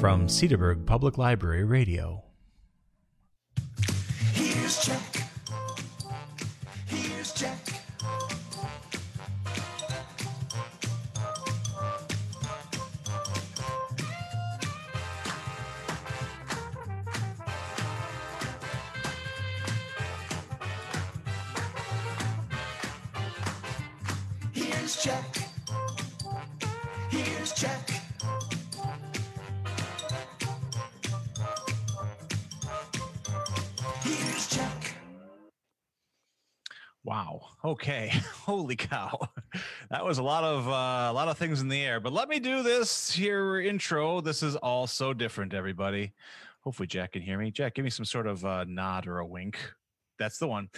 From Cedarburg Public Library Radio. Here's Jack. Here's Jack. Here's Jack. Here's Jack. Wow. Okay. Holy cow. That was a lot of things in the air, but let me do this here intro. This is all so different, everybody. Hopefully Jack can hear me. Jack, give me some sort of nod or a wink. That's the one.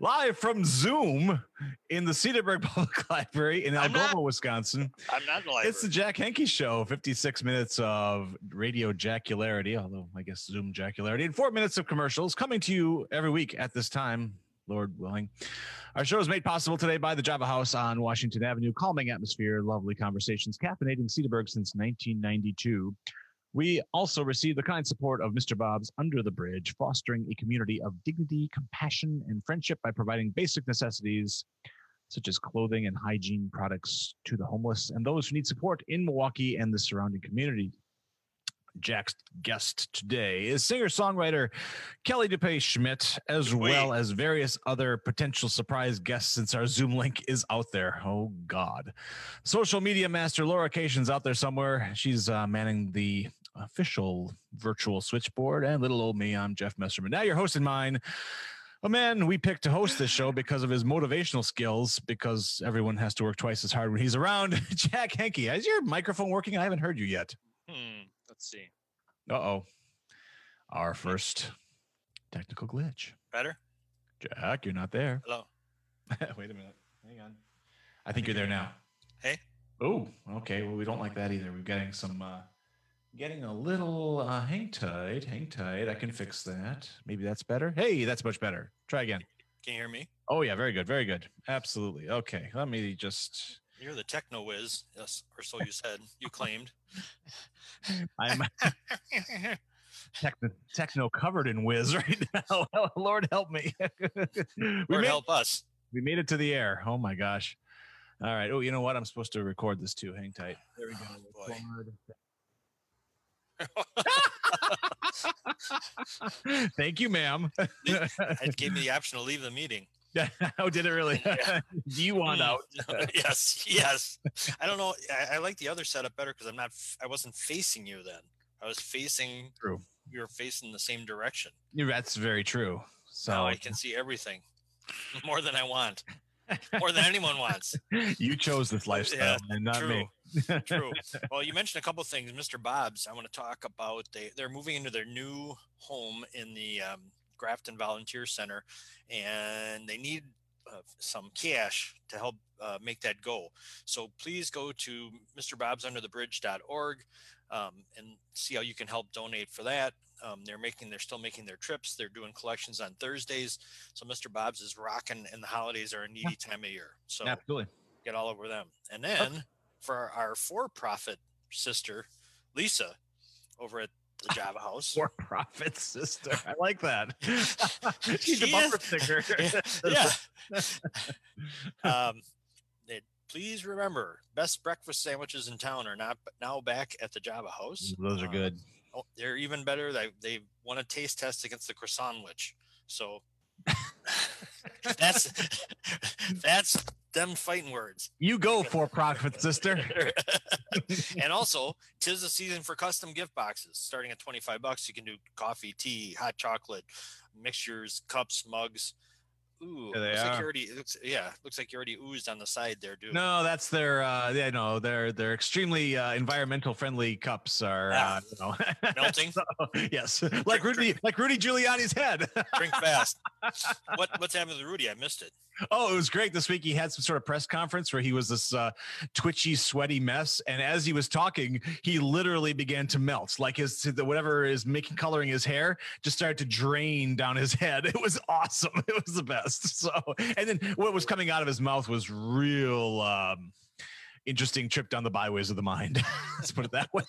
Live from Zoom in the Cedarburg Public Library in Algoma, Wisconsin. I'm not in the library. It's the Jack Henke Show, 56 minutes of radio jacularity, although I guess Zoom jacularity, and 4 minutes of commercials coming to you every week at this time, Lord willing. Our show is made possible today by the Java House on Washington Avenue. Calming atmosphere, lovely conversations, caffeinating Cedarburg since 1992. We also receive the kind support of Mr. Bob's Under the Bridge, fostering a community of dignity, compassion, and friendship by providing basic necessities such as clothing and hygiene products to the homeless and those who need support in Milwaukee and the surrounding community. Jack's guest today is singer-songwriter Kelly DuPay Schmidt, as well as various other potential surprise guests since our Zoom link is out there. Oh, God. Social media master Laura Cation's out there somewhere. She's manning the official virtual switchboard, and little old me, I'm Jeff Messerman. Now your host and mine, a man we picked to host this show because of his motivational skills, because everyone has to work twice as hard when he's around, Jack Henke. Is your microphone working? I haven't heard you yet. Let's see. Uh-oh. Our first technical glitch. Better? Jack, you're not there. Hello. Wait a minute. Hang on. I think you're there now. Hey. Oh, okay. Well, we don't like that either. We're getting some... Getting a little hang tight. I can fix that. Maybe that's better. Hey, that's much better. Try again. Can you hear me? Oh, yeah. Very good. Very good. Absolutely. Okay. Let me just... You're the techno whiz, yes, or so you said. You claimed. I'm techno covered in whiz right now. Lord help me. Help us. We made it to the air. Oh, my gosh. All right. Oh, you know what? I'm supposed to record this, too. Hang tight. There we go. Oh, boy. Thank you, ma'am. It gave me the option to leave the meeting. Oh, did it really? Yeah. Do you want out? Yes. I don't know. I like the other setup better because I wasn't facing you then. I was facing. True. You were facing the same direction. That's very true. So now I can see everything. More than I want. More than anyone wants. You chose this lifestyle, yeah, and not true. Me. True. Well, you mentioned a couple of things. Mr. Bob's, I want to talk about, they're moving into their new home in the Grafton Volunteer Center, and they need some cash to help make that go. So please go to MrBobsUnderTheBridge.org and see how you can help donate for that. They're still making their trips. They're doing collections on Thursdays. So Mr. Bob's is rocking, and the holidays are a needy time of year. So absolutely, get all over them. And then for our for-profit sister, Lisa, over at the Java House. For-profit sister. I like that. She's a bumper sticker. Yeah. Please remember, best breakfast sandwiches in town are now back at the Java House. Those are good. Oh, they're even better. They won a taste test against the croissant witch. So that's them fighting words. You go, for-profit sister. And also, 'tis the season for custom gift boxes. Starting at $25, you can do coffee, tea, hot chocolate, mixtures, cups, mugs. Ooh, looks like you already oozed on the side there, dude. No, that's their they're extremely environmental friendly cups are melting. So, yes, like Rudy Giuliani's head. Drink fast. What's happened with Rudy? I missed it. Oh, it was great this week. He had some sort of press conference where he was this twitchy, sweaty mess, and as he was talking, he literally began to melt. Like whatever is coloring his hair just started to drain down his head. It was awesome. It was the best. So, and then what was coming out of his mouth was real interesting trip down the byways of the mind. Let's put it that way.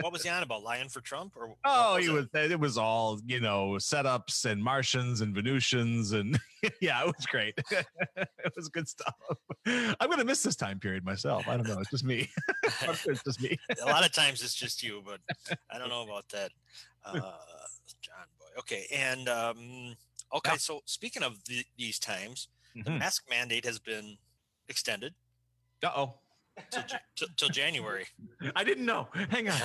What was he on about? Lying for Trump? Or it was all, setups and Martians and Venusians and yeah, it was great. It was good stuff. I'm going to miss this time period myself. I don't know. It's just me. I'm sure it's just me. A lot of times it's just you, but I don't know about that. John Boy. Okay. And, okay, so speaking of these times, the mask mandate has been extended. Uh-oh. Till January. I didn't know. Hang on.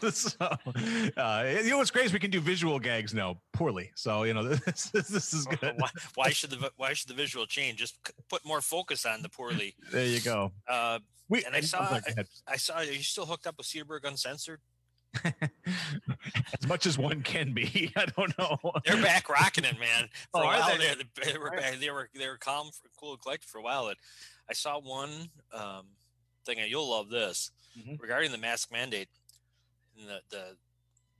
You know what's great is we can do visual gags now poorly. So, this is good. Why should the visual change? Just put more focus on the poorly. There you go. I saw, are you still hooked up with Cedarburg Uncensored? As much as one can be, I don't know. They're back rocking it, man. For a while, they were calm, cool, and collected for a while. I saw one thing, and you'll love this, regarding the mask mandate. And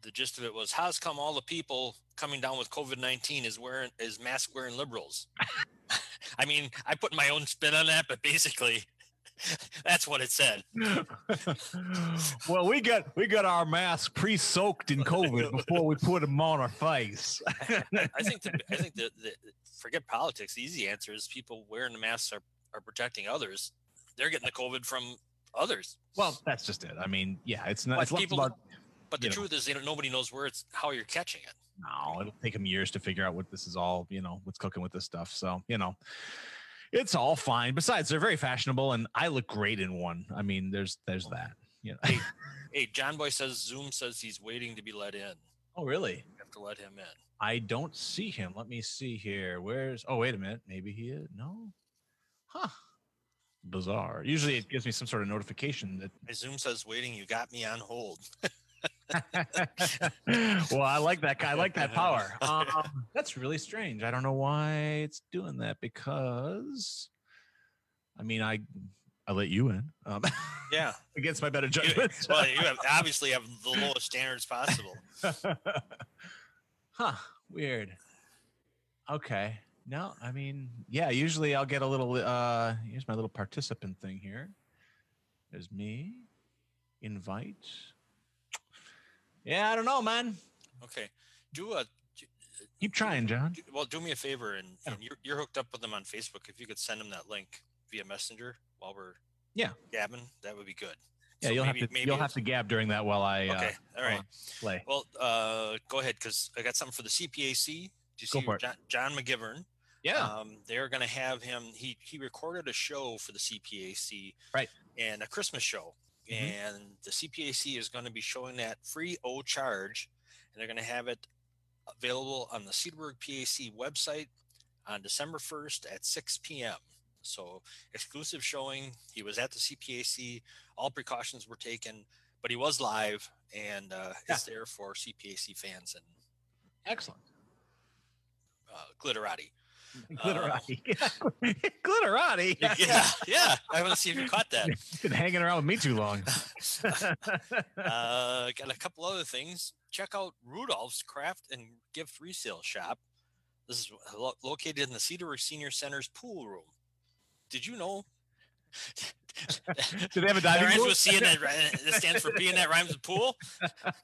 the gist of it was, how's come all the people coming down with COVID-19 is mask wearing liberals? I mean, I put my own spin on that, but basically. That's what it said. Well, we got our masks pre-soaked in COVID before we put them on our face. I think forget politics. The easy answer is people wearing the masks are protecting others. They're getting the COVID from others. Well, that's just it. I mean, yeah, it's not. But the truth is, nobody knows how you're catching it. No, it'll take them years to figure out what this is all. What's cooking with this stuff. So it's all fine. Besides, they're very fashionable, and I look great in one. I mean, there's that. Hey, John Boy says Zoom says he's waiting to be let in. Oh, really? You have to let him in. I don't see him. Let me see here. Wait a minute. Maybe he is. No. Huh. Bizarre. Usually it gives me some sort of notification that my Zoom says waiting. You got me on hold. Well, I like that guy. I like that power. That's really strange. I don't know why it's doing that, because I let you in. Yeah, against my better judgment. You obviously have the lowest standards possible. Huh? Weird. Okay. No, I mean, yeah. Usually, I'll get a little. Here's my little participant thing here. There's me. Invite. Yeah, I don't know, man. Okay. Keep trying, John. Do me a favor, and you're hooked up with them on Facebook. If you could send them that link via Messenger while we're gabbing, that would be good. Yeah, so you'll have to gab during that while I play. Well, go ahead, because I got something for the CPAC. Do you see John McGivern? Yeah. They're going to have him. He recorded a show for the CPAC. Right. And a Christmas show. And the CPAC is going to be showing that free of charge, and they're going to have it available on the Cedarburg PAC website on December 1st at 6 p.m. So exclusive showing. He was at the CPAC. All precautions were taken, but he was live and is there for CPAC fans and excellent. Glitterati. Yeah. I want to see if you caught that. You've been hanging around with me too long. Got a couple other things. Check out Rudolph's Craft and Gift Resale Shop. This is located in the Cedarburg Senior Center's pool room. Did you know? Do they have a diving pool? It stands for being that rhymes with pool.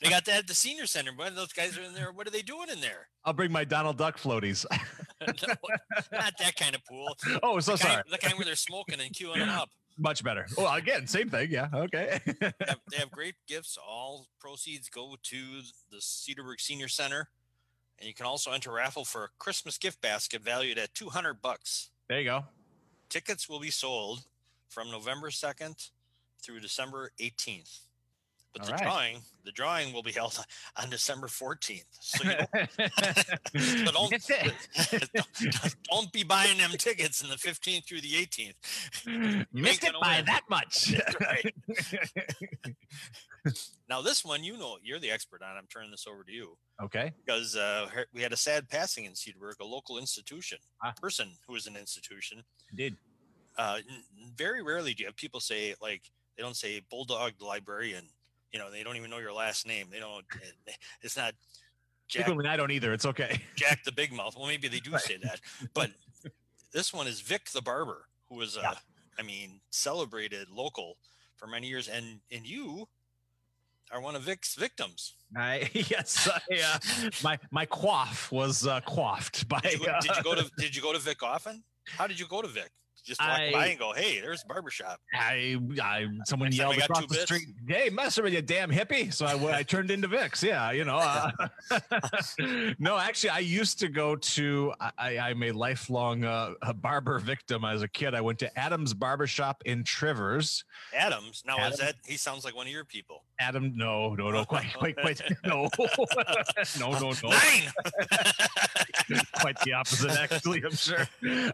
They got that at the senior center. But those guys are in there. What are they doing in there? I'll bring my Donald Duck floaties. No, not that kind of pool. Oh, so sorry. The kind where they're smoking and queuing them up. Much better. Well, again, same thing. Yeah. Okay. They have great gifts. All proceeds go to the Cedarburg Senior Center. And you can also enter a raffle for a Christmas gift basket valued at $200. There you go. Tickets will be sold from November 2nd through December 18th. But the drawing will be held on December 14th. So don't be buying them tickets in the 15th through the 18th. Missed it by that much. That's right. Now this one, you're the expert on. I'm turning this over to you. Okay. Because we had a sad passing in Cedarburg, a local institution, person who was an institution. Indeed. Very rarely do you have people say, like, they don't say Bulldog the librarian. They don't even know your last name. They don't. It's not Jack. I don't either. It's okay. Jack the Big Mouth. Well, maybe they do say that. But this one is Vic the Barber, who was celebrated local for many years. And you are one of Vic's victims. My coif was coiffed by. Did you go to Vic often? How did you go to Vic? Just walk by and go, hey, there's a barbershop. Someone yelled across the street, hey, mess with you, damn hippie. So I turned into Vic's. Yeah, No, actually, I used to go to, I'm a lifelong a barber victim as a kid. I went to Adam's Barbershop in Trivers. Adam's? Now, Adam, is that, he sounds like one of your people. Adam, no, quite, no. Nine! Quite the opposite, actually, I'm sure.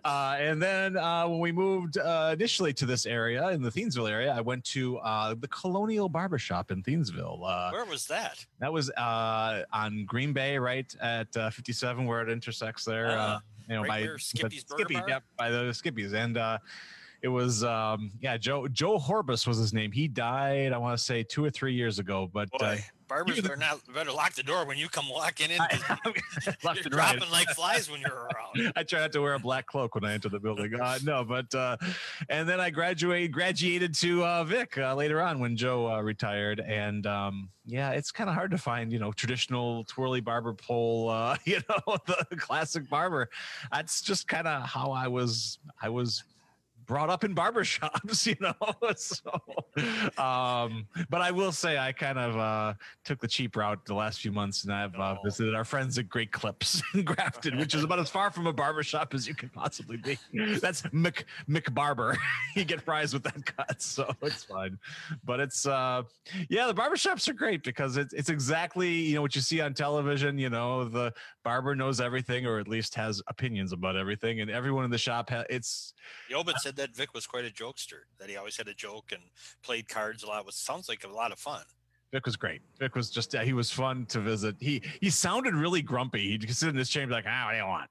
And then when we moved initially to this area, in the Thiensville area, I went to the Colonial Barbershop in Thiensville. Where was that? That was on Green Bay, right at 57, where it intersects there. By Skippy's Burger Bar? Yep, by the Skippy's. And it was, Joe Horbus was his name. He died, I want to say, 2 or 3 years ago. But barbers better lock the door when you come walking in. You're dropping like flies when you're around. I try not to wear a black cloak when I enter the building. And then I graduated to Vic later on when Joe retired. And it's kind of hard to find, traditional twirly barber pole, the classic barber. That's just kind of how I was brought up in barbershops, so but I will say I kind of took the cheap route the last few months, and I've visited our friends at Great Clips in Grafton, which is about as far from a barbershop as you can possibly be. That's McBarber. You get fries with that cut, so it's fine. But it's the barbershops are great because it's exactly what you see on television. The barber knows everything, or at least has opinions about everything, and everyone in the shop Yobit said that Vic was quite a jokester, that he always had a joke and played cards a lot, which sounds like a lot of fun. Vic was great. Vic was just, he was fun to visit. He sounded really grumpy. He'd sit in his chamber like, what do you want?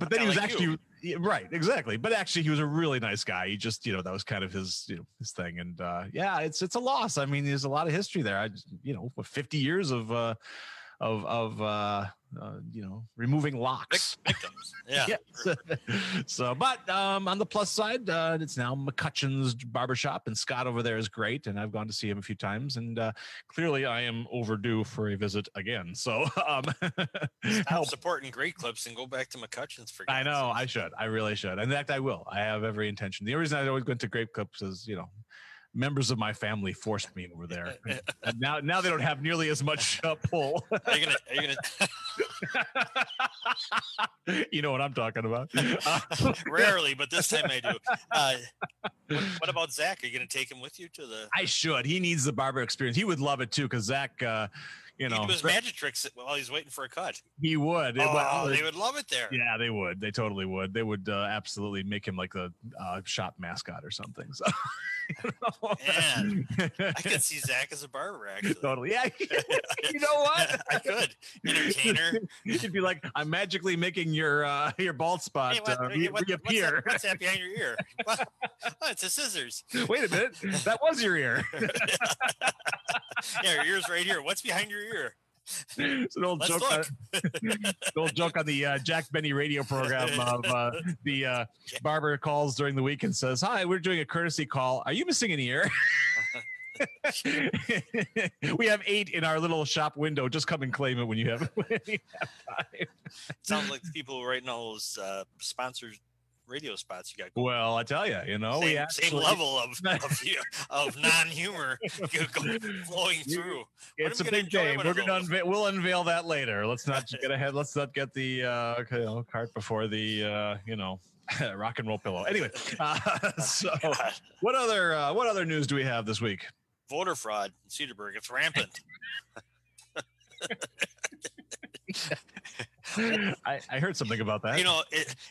But then he was like actually, right, exactly. But actually he was a really nice guy. He just, that was kind of his thing. And it's a loss. I mean, there's a lot of history there. 50 years of removing locks. Victims. Yeah. So, but on the plus side, it's now McCutcheon's Barbershop, and Scott over there is great, and I've gone to see him a few times, and clearly I am overdue for a visit again. So stop supporting Great Clips and go back to McCutcheon's for goodness. I know, I should. I really should. In fact, I will. I have every intention. The only reason I always went to Great Clips is, members of my family forced me over there. And now they don't have nearly as much pull. Are you gonna? You know what I'm talking about. Rarely, but this time I do. What about Zach? Are you gonna take him with you to the? I should. He needs the barber experience. He would love it too, because Zach, You know, he'd do his magic tricks while he's waiting for a cut. He would. They would love it there. Yeah, they would. They totally would. They would absolutely make him like the shop mascot or something. So, you know, man, I could see Zach as a barber, actually. Totally. Yeah. You know what? I could. Entertainer. You should be like, I'm magically making your bald spot reappear. What's that behind your ear? What? Oh, it's a scissors. Wait a minute. That was your ear. Yeah, your ear's right here. What's behind your ear? It's an old joke. On the Jack Benny radio program of the barber calls during the week and says, "Hi, we're doing a courtesy call. Are you missing an ear?" We have 8 in our little shop window. Just come and claim it when you have 5. Sounds like the people writing all those sponsors. Radio spots you got going. Well, I tell you, you know, same level of non-humor flowing through. It's a big game. We'll unveil that later. Let's not get ahead. Let's not get the cart before the rock and roll pillow. Anyway, so what other news do we have this week? Voter fraud in Cedarburg. It's rampant. I heard something about that. You know,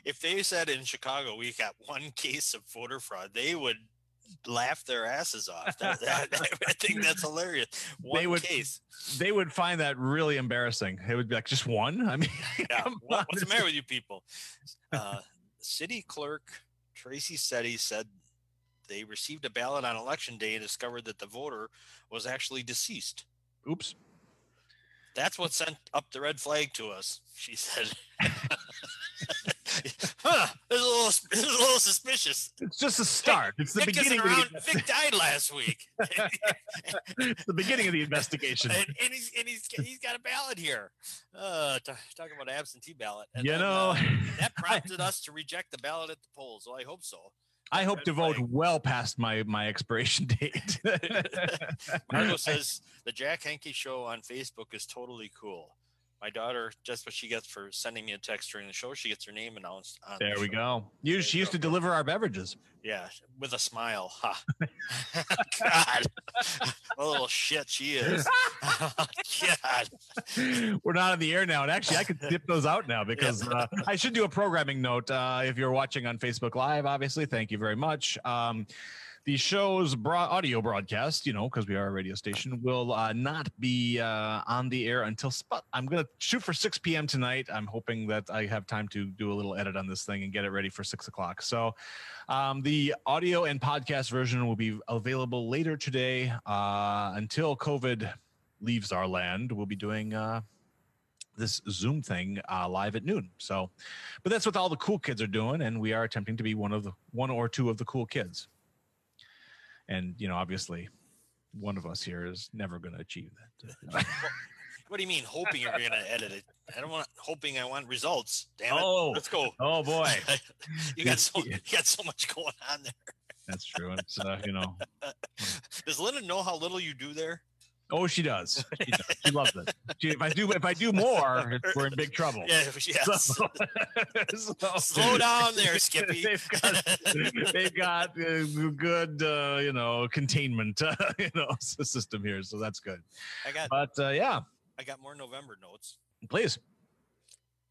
if they said in Chicago we got one case of voter fraud, they would laugh their asses off. I think that's hilarious. They would find that really embarrassing. They would be like, just one? I mean, yeah. What's the matter with you people? City Clerk Tracy Setti said they received a ballot on election day and discovered that the voter was actually deceased. Oops. That's what sent up the red flag to us, she said. This is a little suspicious. It's just a start. It's the beginning. Vic died last week. It's the beginning of the investigation. And he's got a ballot here. Talking about an absentee ballot. And that prompted us to reject the ballot at the polls. Well, I hope so. I hope to vote well past my expiration date. Margo says, the Jack Henke show on Facebook is totally cool. My daughter, just what she gets for sending me a text during the show, she gets her name announced. There we go. She used to deliver our beverages. Yeah, with a smile. Huh? God, what a little shit she is. God. We're not on the air now. And actually, I could dip those out now because I should do a programming note. If you're watching on Facebook Live, obviously, thank you very much. The show's audio broadcast, because we are a radio station, will not be on the air until I'm going to shoot for 6 p.m. tonight. I'm hoping that I have time to do a little edit on this thing and get it ready for 6 o'clock. So the audio and podcast version will be available later today. Until COVID leaves our land, we'll be doing this Zoom thing live at noon. So, but that's what all the cool kids are doing, and we are attempting to be one or two of the cool kids. And, obviously, one of us here is never going to achieve that. What do you mean, hoping you're going to edit it? I don't want hoping. I want results. Damn it. Oh, let's go. Oh, boy. you got so much going on there. That's true. It's, Does Linda know how little you do there? Oh, she does. She loves it. If I do more, we're in big trouble. Yeah, yes. So, slow down there, Skippy. They've got good, containment, system here, so that's good. I got more November notes. Please.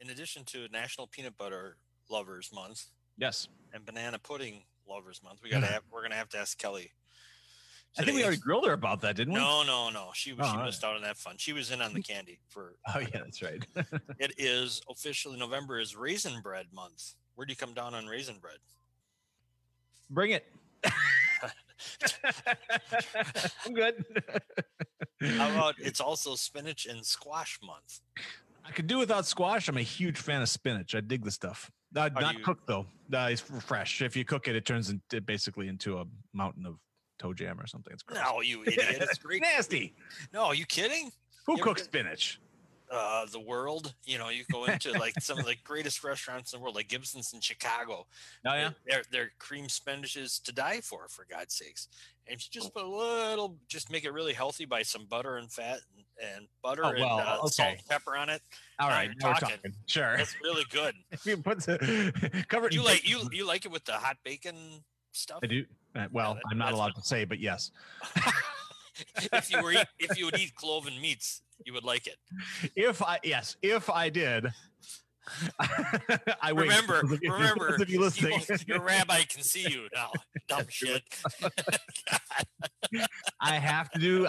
In addition to National Peanut Butter Lovers Month, yes, and Banana Pudding Lovers Month, we're gonna have to ask Kelly. Today. I think we already grilled her about that, didn't we? No. She missed out on that fun. She was in on the candy for. Oh yeah, that's right. It is officially November is Raisin Bread Month. Where do you come down on raisin bread? Bring it. I'm good. How about it's also Spinach and Squash Month? I could do without squash. I'm a huge fan of spinach. I dig the stuff. Not cooked though. It's fresh. If you cook it, it turns basically into a mountain of toe jam or something. It's gross. No, you idiot. It's nasty. No, are you kidding? Who cooks spinach? The world. You go into like some of the greatest restaurants in the world, like Gibson's in Chicago. Oh yeah. Their cream spinach is to die for God's sakes. And you just put a little, just make it really healthy by some butter and fat and butter salt and pepper on it. All right, we're talking. Sure. It's really good. You cover it. You like it with the hot bacon stuff? I do. I'm not allowed to say, but yes. If you would eat cloven meats, You would like it. If I did. I remember if you your rabbi can see you now. Dumb shit. I have to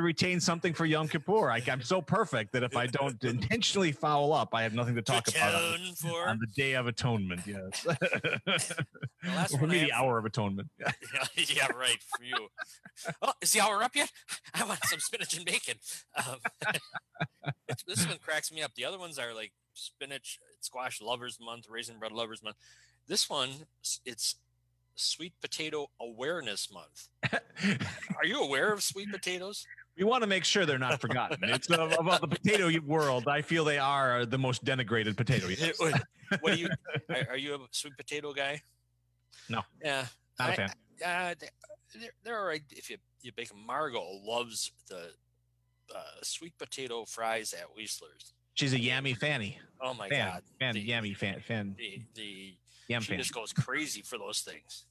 retain something for Yom Kippur. I'm so perfect that if I don't intentionally foul up, I have nothing to talk about on the Day of Atonement. Yes. Or maybe the Hour of Atonement. Yeah, right. For you. Oh, is the hour up yet? I want some spinach and bacon. This one cracks me up. The other ones are like spinach, squash lovers month, raisin bread lovers month. This one, it's sweet potato awareness month. Are you aware of sweet potatoes? We want to make sure they're not forgotten. It's about the potato world. I feel they are the most denigrated potato. Yes. What do you? Are you a sweet potato guy? No. Yeah. Not a fan. They're all right. If you bake them. Margo loves the sweet potato fries at Whistler's. She's a yammy fanny. Oh my god! Yammy fan. She just goes crazy for those things.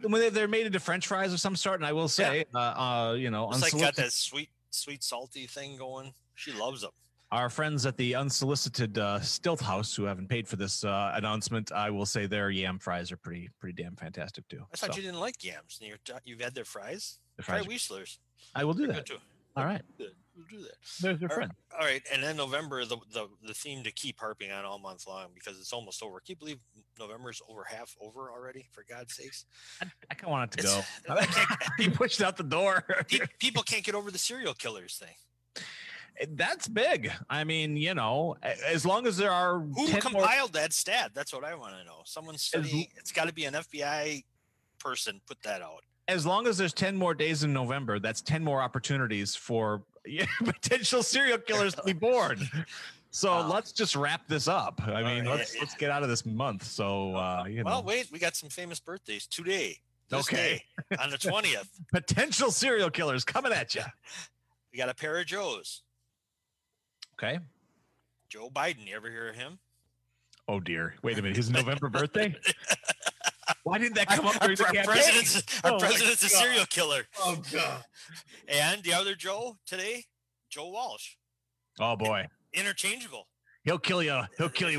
When they're made into French fries of some sort, and I will say, it's like got that sweet salty thing going. She loves them. Our friends at the unsolicited Stilt House, who haven't paid for this announcement, I will say their yam fries are pretty damn fantastic too. I thought you didn't like yams. You've had their fries. Try Whistler's. I will do that. All right. We'll do that. There's your friend. All right. And then November, the theme to keep harping on all month long because it's almost over. Can you believe November's half over already, for God's sakes? I kind of want it to go. He pushed out the door. People can't get over the serial killers thing. That's big. I mean, as long as there are. Who compiled that stat? That's what I want to know. Someone studying. It's got to be an FBI person put that out. As long as there's 10 more days in November, that's 10 more opportunities for potential serial killers to be born. So let's just wrap this up. I mean, let's get out of this month. So, wait, we got some famous birthdays today. This day, on the 20th. Potential serial killers coming at you. We got a pair of Joes. Okay. Joe Biden, you ever hear of him? Oh, dear. Wait a minute. His November birthday? Why didn't that come up during the campaign? Our president's a serial killer. Oh, God. And the other Joe today, Joe Walsh. Oh, boy. Interchangeable. He'll kill you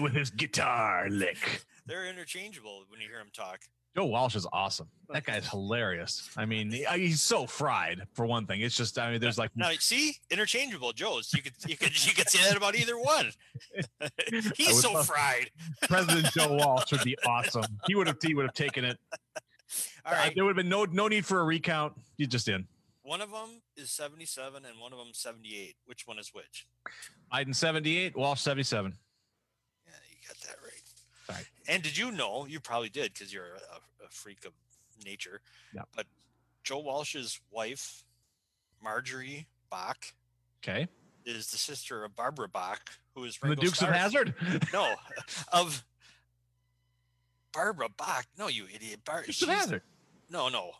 with his guitar lick. They're interchangeable when you hear him talk. Joe Walsh is awesome. That guy's hilarious. I mean, he's so fried, for one thing. It's just, there's like... No, see? Interchangeable Joes. You could say that about either one. He's so fried. President Joe Walsh would be awesome. He would have taken it. All right. There would have been no need for a recount. He's just in. One of them is 77 and one of them 78. Which one is which? Biden 78, Walsh 77. Yeah, you got that right. Right. And did you know, you probably did because you're a freak of nature, but Joe Walsh's wife, Marjorie Bach, is the sister of Barbara Bach, who is Ringo the Dukes of Hazzard? No, of Barbara Bach. No, you idiot. Dukes of Hazzard. No.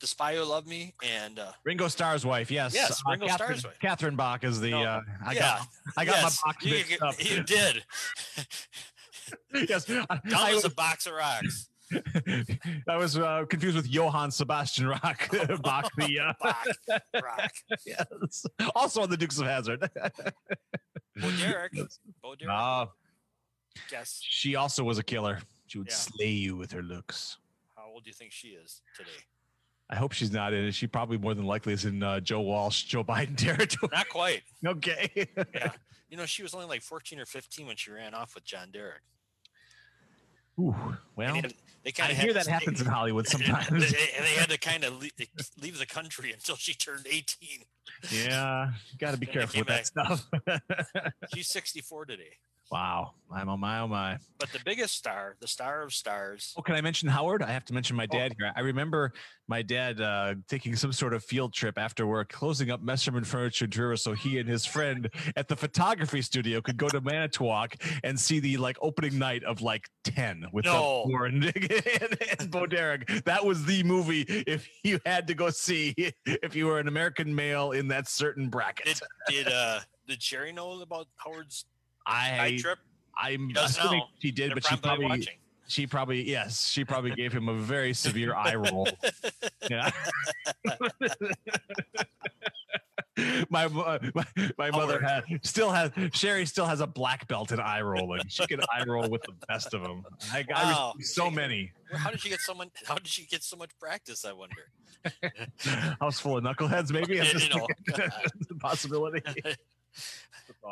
The Spy Who Loved Me and Ringo Starr's wife. Yes, Ringo Starr's wife. Catherine Bach is the. No. I got my Bach mixed up. You did. Yes, that was a box of rocks. I was confused with Johann Sebastian Bach, Bach. Yes, also on the Dukes of Hazzard. Bo Derek. Yes, she also was a killer. She would slay you with her looks. How old do you think she is today? I hope she's not in it. She probably more than likely is in Joe Walsh, Joe Biden territory. Not quite. Okay. Yeah. She was only like 14 or 15 when she ran off with John Derek. Ooh, well, I hear that happens in Hollywood sometimes. They had to kind of leave the country until she turned 18. Yeah, you got to be careful with that stuff. She's 64 today. Wow. Oh my. But the biggest star, the star of stars. Oh, can I mention Howard? I have to mention my dad here. I remember my dad taking some sort of field trip after work, closing up Messerman Furniture Drewer so he and his friend at the photography studio could go to Manitowoc and see the opening night of Ten with and Bo Derek. That was the movie if you had to go see if you were an American male in that certain bracket. Did Sherry know about Howard's trip? I'm assuming she did, but she probably gave him a very severe eye roll. Yeah. My mother still has a black belt in eye rolling. She can eye roll with the best of them. Wow. So many. How did she get so much practice? I wonder. House full of knuckleheads, maybe. That's a possibility.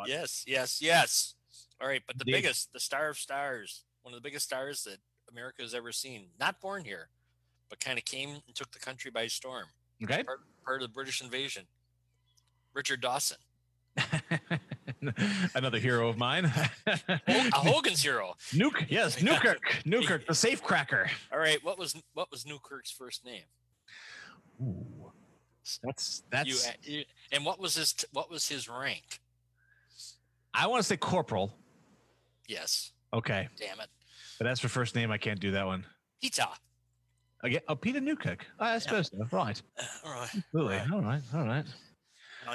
Yes. All right, but the star of stars, one of the biggest stars that America has ever seen. Not born here, but kind of came and took the country by storm. Okay, part of the British invasion. Richard Dawson. Another hero of mine. A Hogan's hero. Newkirk, the safe cracker. All right, what was Newkirk's first name? Ooh. That's and what was his rank? I want to say corporal. Yes. Okay. Damn it. But as for first name, I can't do that one. Peter. Again, Peter Newkirk. I suppose so. Right. All right. Absolutely. All right. No, I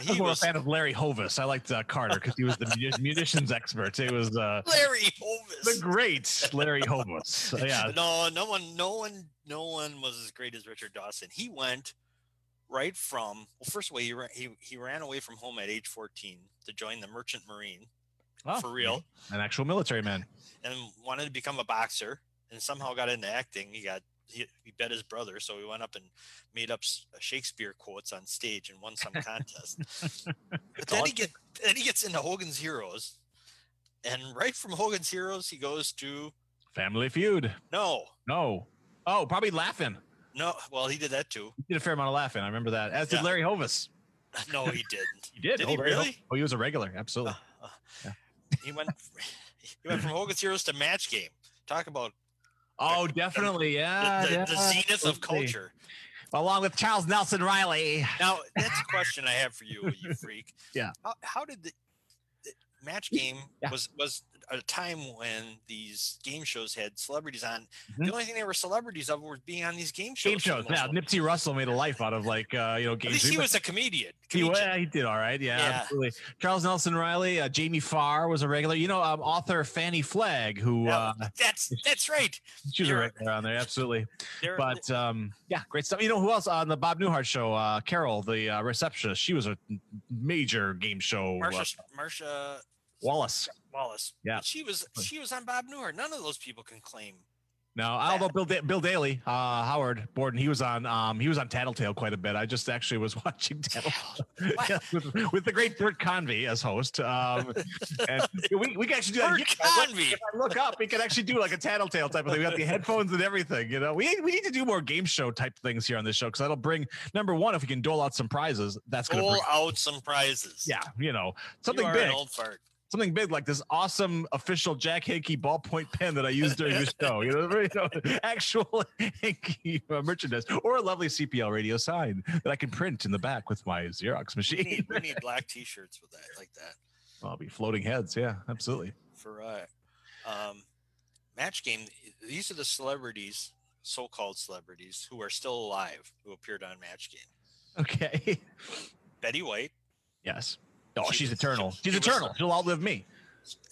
was more a fan of Larry Hovis. I liked Carter because he was the munitions expert. It was Larry Hovis, the great Larry Hovis. Yeah. No one was as great as Richard Dawson. He went right from first of all, he ran away from home at age 14 to join the Merchant Marine, for real, an actual military man, and wanted to become a boxer. And somehow got into acting. He bet his brother, so he went up and made up Shakespeare quotes on stage and won some contest. But then he gets into Hogan's Heroes, and right from Hogan's Heroes he goes to Family Feud. No. Oh, probably Laughing. No, well he did that too. He did a fair amount of Laughing. I remember that. As did Larry Hovis. No, he didn't. He did. Did he really? Oh, he was a regular. Absolutely. He went from Hogan's Heroes to Match Game. Talk about. Oh, definitely, yeah. The zenith of culture. Along with Charles Nelson Riley. Now, that's a question I have for you, you freak. Yeah. How did the Match Game was a time when these game shows had celebrities on. Mm-hmm. The only thing they were celebrities of was being on these game shows. Game shows. Yeah, Nipsey Russell made a life out of game shows. At least he was a comedian. He did all right. Yeah, absolutely. Charles Nelson Riley, Jamie Farr was a regular. Author Fanny Flagg, who that's right. She was a regular on there, absolutely. But great stuff. You know who else on the Bob Newhart show? Carol, the receptionist. She was a major game show. Marsha Wallace. Yeah, she was on Bob Newhart. None of those people can claim. No, although Bill Daley, Howard Borden, he was on Tattletale quite a bit. I just actually was watching Tattletale with the great Bert Convey as host. And we can actually do that. If I look up, we can actually do like a Tattletale type of thing. We got the headphones and everything. We need to do more game show type things here on this show because that'll bring, number one, if we can dole out some prizes, that's going to Yeah, something big. An old fart. Something big like this awesome official Jack Hinkey ballpoint pen that I used during the show. Actual Hinkey merchandise or a lovely CPL radio sign that I can print in the back with my Xerox machine. We need black T-shirts with that, like that. Well, I'll be floating heads. Yeah, absolutely. For Match Game, these are the celebrities, so-called celebrities, who are still alive who appeared on Match Game. Okay. Betty White. Yes. Oh, she's eternal. She'll outlive me.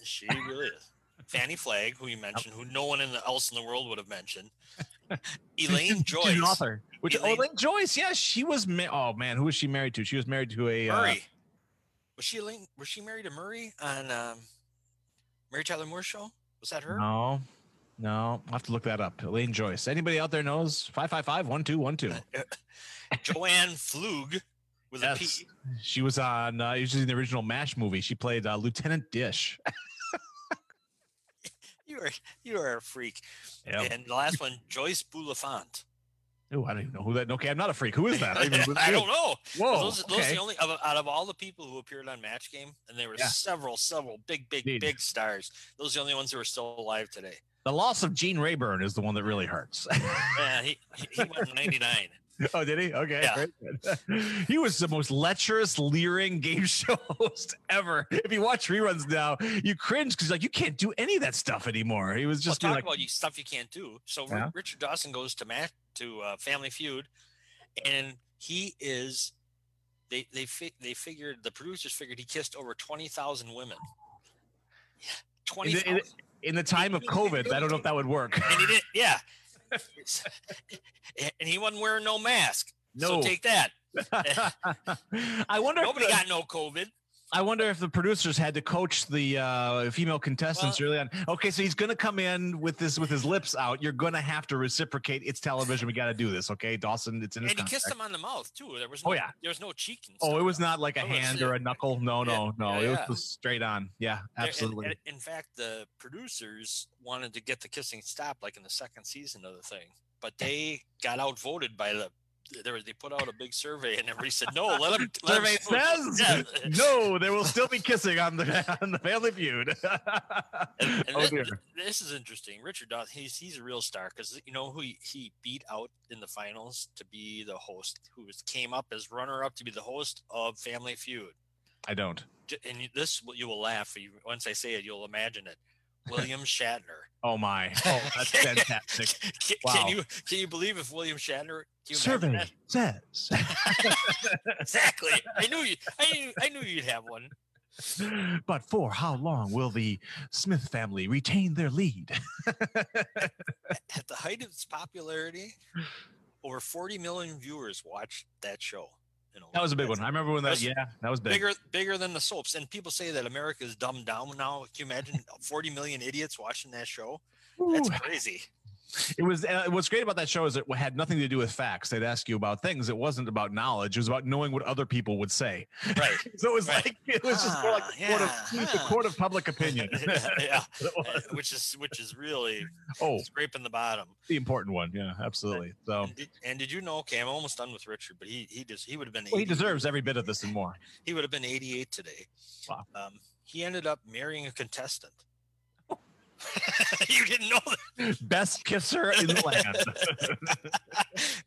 She really is. Fanny Flagg, who you mentioned, who no one else in the world would have mentioned. Elaine Joyce. She's an author. Elaine Joyce, yes. She was who was she married to? She was married to a Murray. Was she married to Murray on Mary Tyler Moore's show? Was that her? No. I'll have to look that up. Elaine Joyce. Anybody out there knows? 555-1212. Joanne Flug. With a P. She was on usually in the original MASH movie. She played Lieutenant Dish. You are a freak. Yep. And the last one, Joyce Bouliffant. Oh, I don't even know who that. Okay, I'm not a freak. Who is that? I don't know. Whoa. Those are the only out of all the people who appeared on Match Game, and there were several big stars. Those are the only ones who are still alive today. The loss of Gene Rayburn is the one that really hurts. Yeah, he went 99. Oh, did he? Okay. Yeah. Great. He was the most lecherous, leering game show host ever. If you watch reruns now, you cringe because you can't do any of that stuff anymore. He was just talking about stuff you can't do. So Richard Dawson goes to Family Feud, and he is. They figured the producers figured he kissed over 20,000 women. 20,000 in the time of COVID. I don't know if that would work. And he did. Yeah. And he wasn't wearing no mask. No. So take that. I wonder. Nobody got no COVID. I wonder if the producers had to coach the female contestants early on. Okay, so he's going to come in with his lips out. You're going to have to reciprocate. It's television. We got to do this, okay, Dawson? It's in his contract. He kissed him on the mouth too. There was no, there was no cheek. And stuff. It was not like a hand or a knuckle. No. It was just straight on. Yeah, absolutely. In fact, the producers wanted to get the kissing stopped, like in the second season of the thing, but they got outvoted by the. They put out a big survey, and everybody said, "No, let them." Survey says, "No, there will still be kissing on the Family Feud." This is interesting. Richard Dawson, he's a real star because you know who he beat out in the finals to be the host, who came up as runner up to be the host of Family Feud. I don't. And this you will laugh once I say it. You'll imagine it. William Shatner. Oh my! Oh, that's fantastic! Wow. Can you believe if William Shatner? Survey says exactly. I knew you'd have one. But for how long will the Smith family retain their lead? At the height of its popularity, over 40 million viewers watched that show. That was a big one. I remember when that was big. Bigger than the soaps. And people say that America is dumbed down now. Can you imagine 40 million idiots watching that show? Ooh. That's crazy. It was. What's great about that show is it had nothing to do with facts. They'd ask you about things. It wasn't about knowledge. It was about knowing what other people would say. Right. So it was like it was just more like the court of public opinion. Which is really scraping the bottom. The important one. Yeah, absolutely. So. And did you know? Okay, I'm almost done with Richard, but he would have been. Well, he deserves every bit of this and more. He would have been 88 today. Wow. He ended up marrying a contestant. You didn't know that. Best kisser in the land.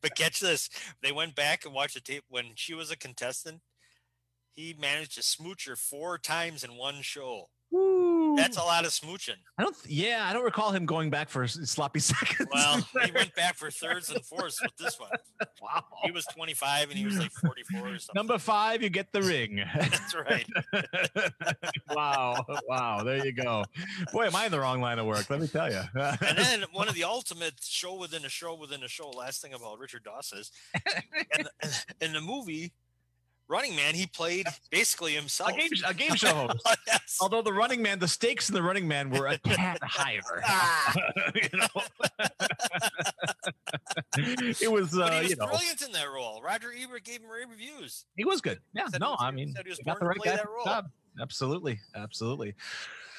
But catch this. They went back and watched the tape. When she was a contestant, he managed to smooch her 4 times in one show. Woo. That's a lot of smooching. I don't recall him going back for sloppy seconds. Well, he went back for thirds and fourths with this one. Wow. He was 25 and he was like 44 or something. Number 5, you get the ring. That's right. Wow. There you go. Boy, am I in the wrong line of work, let me tell you. And then one of the ultimate show within a show within a show, last thing about Richard Dawson is in the movie Running Man, he played basically himself. A game show host. Yes. Although the stakes in the Running Man were a tad higher. You know? It was, but he was brilliant in that role. Roger Ebert gave him reviews. He was good. Yeah, he was born to play that role. Job. Absolutely.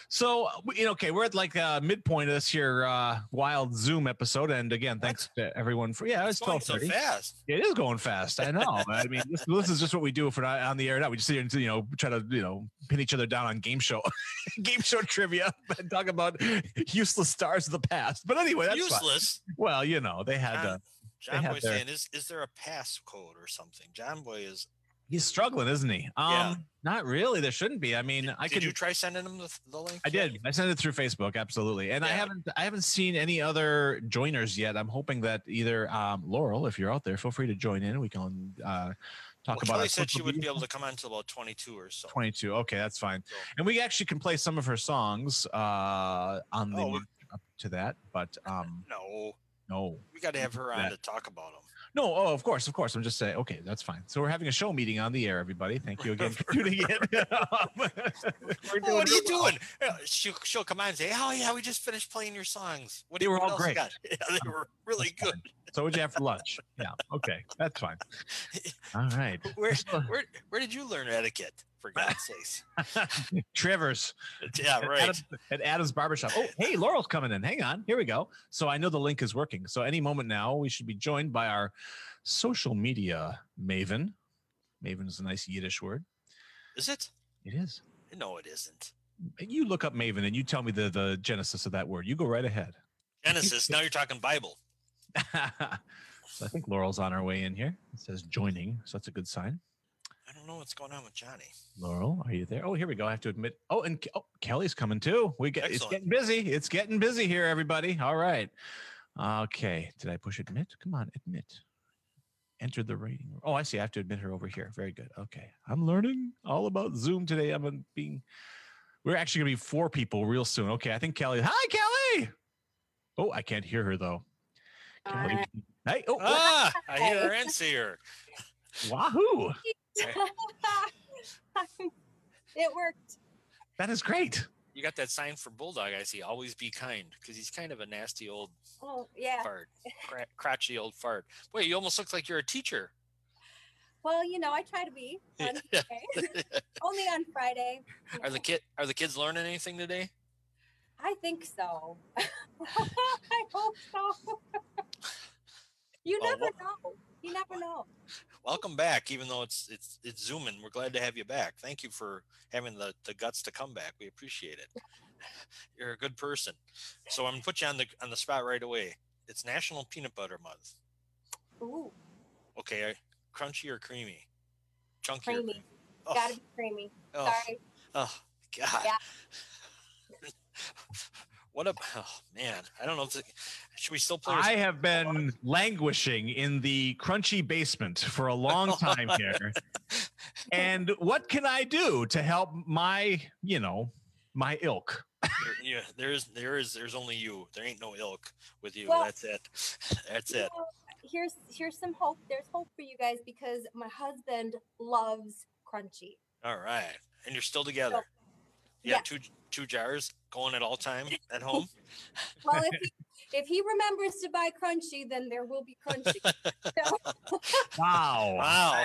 So, we're at like midpoint of this here wild Zoom episode. And again, thanks to everyone for, it's going so fast. It is going fast. I know. I mean, this is just what we do if we're not on the air now. We just sit here and, try to, pin each other down on game show trivia and talk about useless stars of the past. But anyway, that's useless. Fine. Well, they had John Boy saying, is there a passcode or something? John Boy is. He's struggling, isn't he? Yeah. Not really. There shouldn't be. I mean, Did you try sending him the link? I did. I sent it through Facebook, absolutely. And I haven't seen any other joiners yet. I'm hoping that either Laurel, if you're out there, feel free to join in. We can talk about it. Kelly said she wouldn't be able to come on until about 22 or so. 22. Okay, that's fine. So. And we actually can play some of her songs on the up to that, but no. We got to have her on to talk about them. No, of course. I'm just saying, okay, that's fine. So we're having a show meeting on the air, everybody. Thank you again for tuning in. What are you doing? She'll come on and say, oh, yeah, we just finished playing your songs. They were all great. Yeah, they were really good. So what'd you have for lunch? Yeah, okay, that's fine. All right. Where did you learn etiquette? For God's sakes. Trevor's. Yeah, right. At Adam's barbershop. Oh, hey, Laurel's coming in. Hang on. Here we go. So I know the link is working. So any moment now, we should be joined by our social media maven. Maven is a nice Yiddish word. Is it? It is. No, it isn't. You look up maven and you tell me the genesis of that word. You go right ahead. Genesis. Now you're talking Bible. So I think Laurel's on her way in here. It says joining. So that's a good sign. I don't know what's going on with Johnny. Laurel, are you there? Oh, here we go. I have to admit. Oh, and Kelly's coming too. It's getting busy. It's getting busy here, everybody. All right. Okay. Did I push admit? Come on, admit. Enter the rating room. Oh, I see. I have to admit her over here. Very good. Okay. I'm learning all about Zoom today. We're actually going to be 4 people real soon. Okay. I think Kelly. Hi, Kelly. Oh, I can't hear her though. Kelly, Hey, oh, I hear her and see her. Wahoo. It worked. That is great. You got that sign for Bulldog, I see. Always be kind, because he's kind of a nasty old fart, crotchety old fart. Boy, you almost look like you're a teacher. Well, you know, I try to be on Friday. Only on Friday. Are the kids learning anything today? I think so. I hope so. You never know. You never know. Welcome back, even though it's Zooming. We're glad to have you back. Thank you for having the guts to come back. We appreciate it. You're a good person. So I'm gonna put you on the spot right away. It's National Peanut Butter Month. Ooh. Okay, crunchy or creamy? Chunky. Creamy. Or creamy? Oh. Gotta be creamy. Oh. Sorry. Oh God. Yeah. What a man! I don't know. Should we still play? I have been languishing in the crunchy basement for a long time here, and what can I do to help my ilk? Yeah, there's only you. There ain't no ilk with you. Well, that's it. That's it. Know, here's some hope. There's hope for you guys because my husband loves crunchy. All right, and you're still together. So, yeah, two jars going at all time at home. Well, if he remembers to buy crunchy, then there will be crunchy. So. Wow.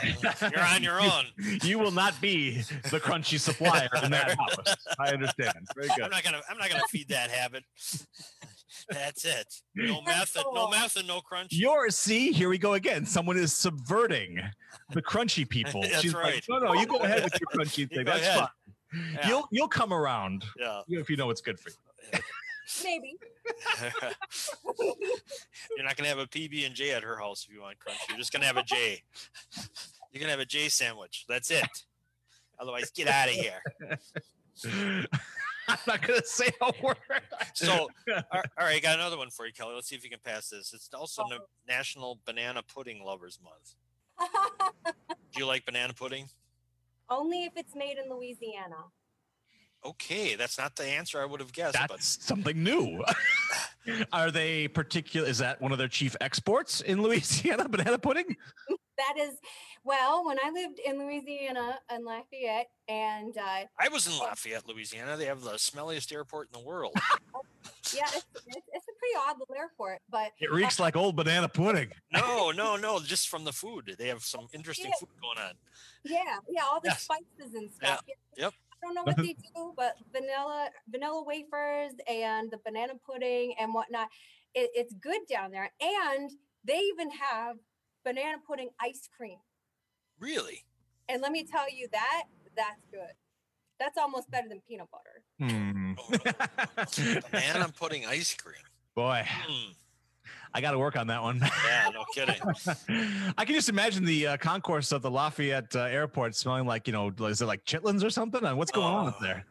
You're on your own. You will not be the crunchy supplier in that house. I understand. Very good. I'm not gonna feed that habit. That's it. No method. No method. No crunchy. See, here we go again. Someone is subverting the crunchy people. That's She's right. Like, no, you go ahead with your crunchy thing. That's fine. Yeah. You'll come around if you know what's good for you. Maybe. You're not gonna have a PB&J at her house if you want crunchy. You're just gonna have a J. You're gonna have a J sandwich. That's it. Otherwise, get out of here. I'm not gonna say a word. So, all right, got another one for you, Kelly. Let's see if you can pass this. It's also National Banana Pudding Lovers Month. Do you like banana pudding? Only if it's made in Louisiana. Okay, that's not the answer I would have guessed. That's something new. Are they particular? Is that one of their chief exports in Louisiana, banana pudding? That is, well, when I lived in Louisiana, in Lafayette, and... I was in Lafayette, Louisiana. They have the smelliest airport in the world. Yeah, it's a pretty odd little airport, but... It reeks like old banana pudding. No, just from the food. They have some interesting food going on. Yeah, all the spices and stuff. Yeah. Yep. I don't know what they do, but vanilla wafers and the banana pudding and whatnot, it's good down there. And they even have banana pudding ice cream. Really? And let me tell you that's good. That's almost better than peanut butter. Banana pudding ice cream. Boy. Mm. I got to work on that one. Yeah, no kidding. I can just imagine the concourse of the Lafayette airport smelling like, is it like chitlins or something? And what's going on up there?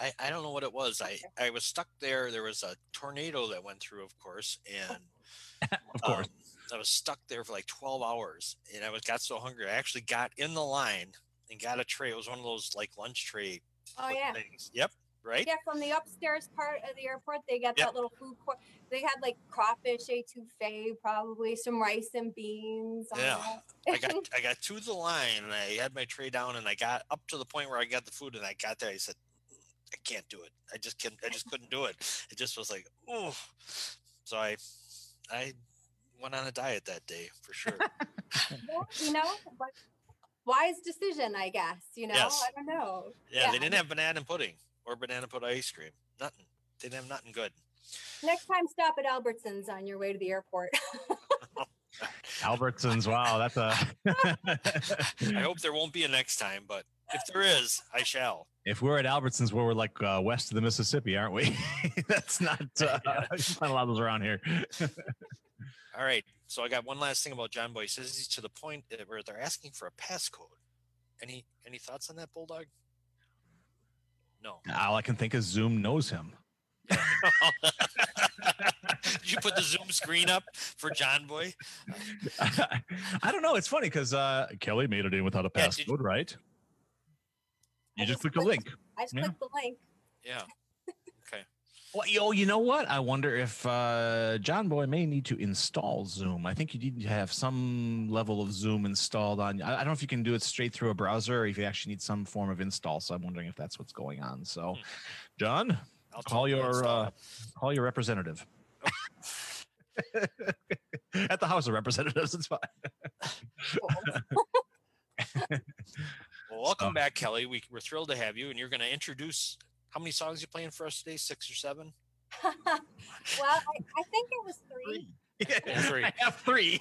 I don't know what it was. I was stuck there. There was a tornado that went through, of course. And of course, I was stuck there for like 12 hours and I got so hungry. I actually got in the line and got a tray. It was one of those like lunch tray things. Yep. Right? Yeah, from the upstairs part of the airport, they got that little food court. They had like crawfish étouffée, probably some rice and beans. Yeah, I got to the line and I had my tray down and I got up to the point where I got the food and I got there. I said, I can't do it. I just couldn't do it. It just was like, oh. So I went on a diet that day for sure. But wise decision, I guess. Yes. I don't know. Yeah, they didn't have banana pudding. Or banana pudding ice cream. Nothing. They didn't have nothing good. Next time, stop at Albertson's on your way to the airport. Albertson's. Wow, that's a. I hope there won't be a next time, but if there is, I shall. If we're at Albertson's, where we're like west of the Mississippi, aren't we? That's not a lot of those around here. All right. So I got one last thing about John Boy. He says he's to the point where they're asking for a passcode. Any thoughts on that, Bulldog? No. All I can think is Zoom knows him. Yeah. Did you put the Zoom screen up for John Boy? I don't know. It's funny because Kelly made it in without a passcode, right? You just clicked the link. I just clicked the link. Yeah. Okay. Well, you know what? I wonder if John Boy may need to install Zoom. I think you need to have some level of Zoom installed on. I don't know if you can do it straight through a browser or if you actually need some form of install. So I'm wondering if that's what's going on. So, John, I'll call your representative. At the House of Representatives, it's fine. Well, welcome back, Kelly. We're thrilled to have you, and you're going to introduce. How many songs are you playing for us today? 6 or 7? Well, I think it was 3. Yeah, 3. I have 3.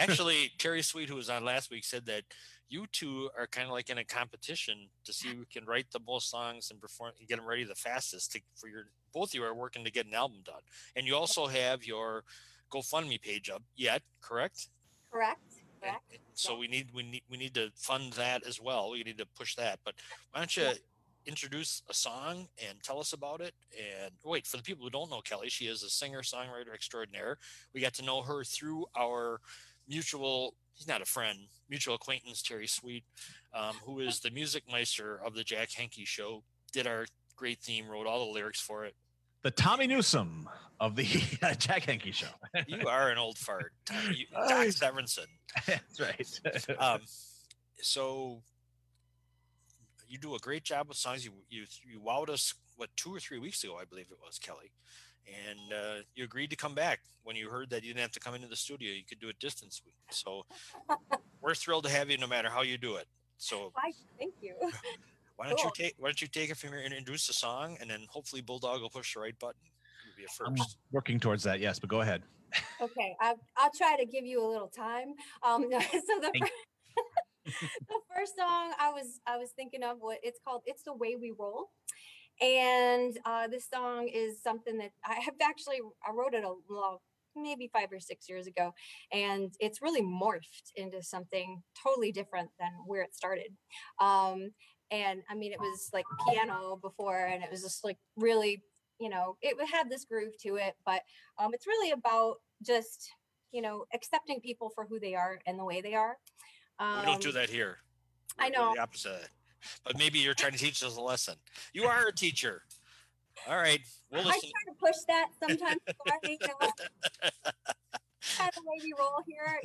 Actually, Terry Sweet, who was on last week, said that you two are kind of like in a competition to see who can write the most songs and perform and get them ready the fastest. Both of you are working to get an album done, and you also have your GoFundMe page up yet, correct? Correct. And so we need to fund that as well. We need to push that. But why don't you introduce a song and tell us about it? And wait, for the people who don't know Kelly, she is a singer-songwriter extraordinaire. We got to know her through our mutual acquaintance, Terry Sweet, who is the music meister of the Jack Henke Show, did our great theme, wrote all the lyrics for it. The Tommy Newsom of the Jack Henke Show. You are an old fart, Doc Severinsen. That's right. So you do a great job with songs. You wowed us, 2 or 3 weeks ago, I believe it was, Kelly. And you agreed to come back when you heard that you didn't have to come into the studio. You could do it distance. So we're thrilled to have you no matter how you do it. So thank you. Why don't you take it from here and introduce the song, and then hopefully Bulldog will push the right button. It'll be a first. I'm working towards that, yes, but go ahead. Okay, I'll try to give you a little time. The first song I was thinking of, it's called "It's the Way We Roll," and this song is something that I wrote it maybe 5 or 6 years ago, and it's really morphed into something totally different than where it started. And I mean, it was like piano before, and it was just like really, it had this groove to it, but it's really about just, accepting people for who they are and the way they are. We don't do that here. I know. The opposite. But maybe you're trying to teach us a lesson. You are a teacher. All right. We'll listen. I try to push that sometimes. Kind of maybe roll here,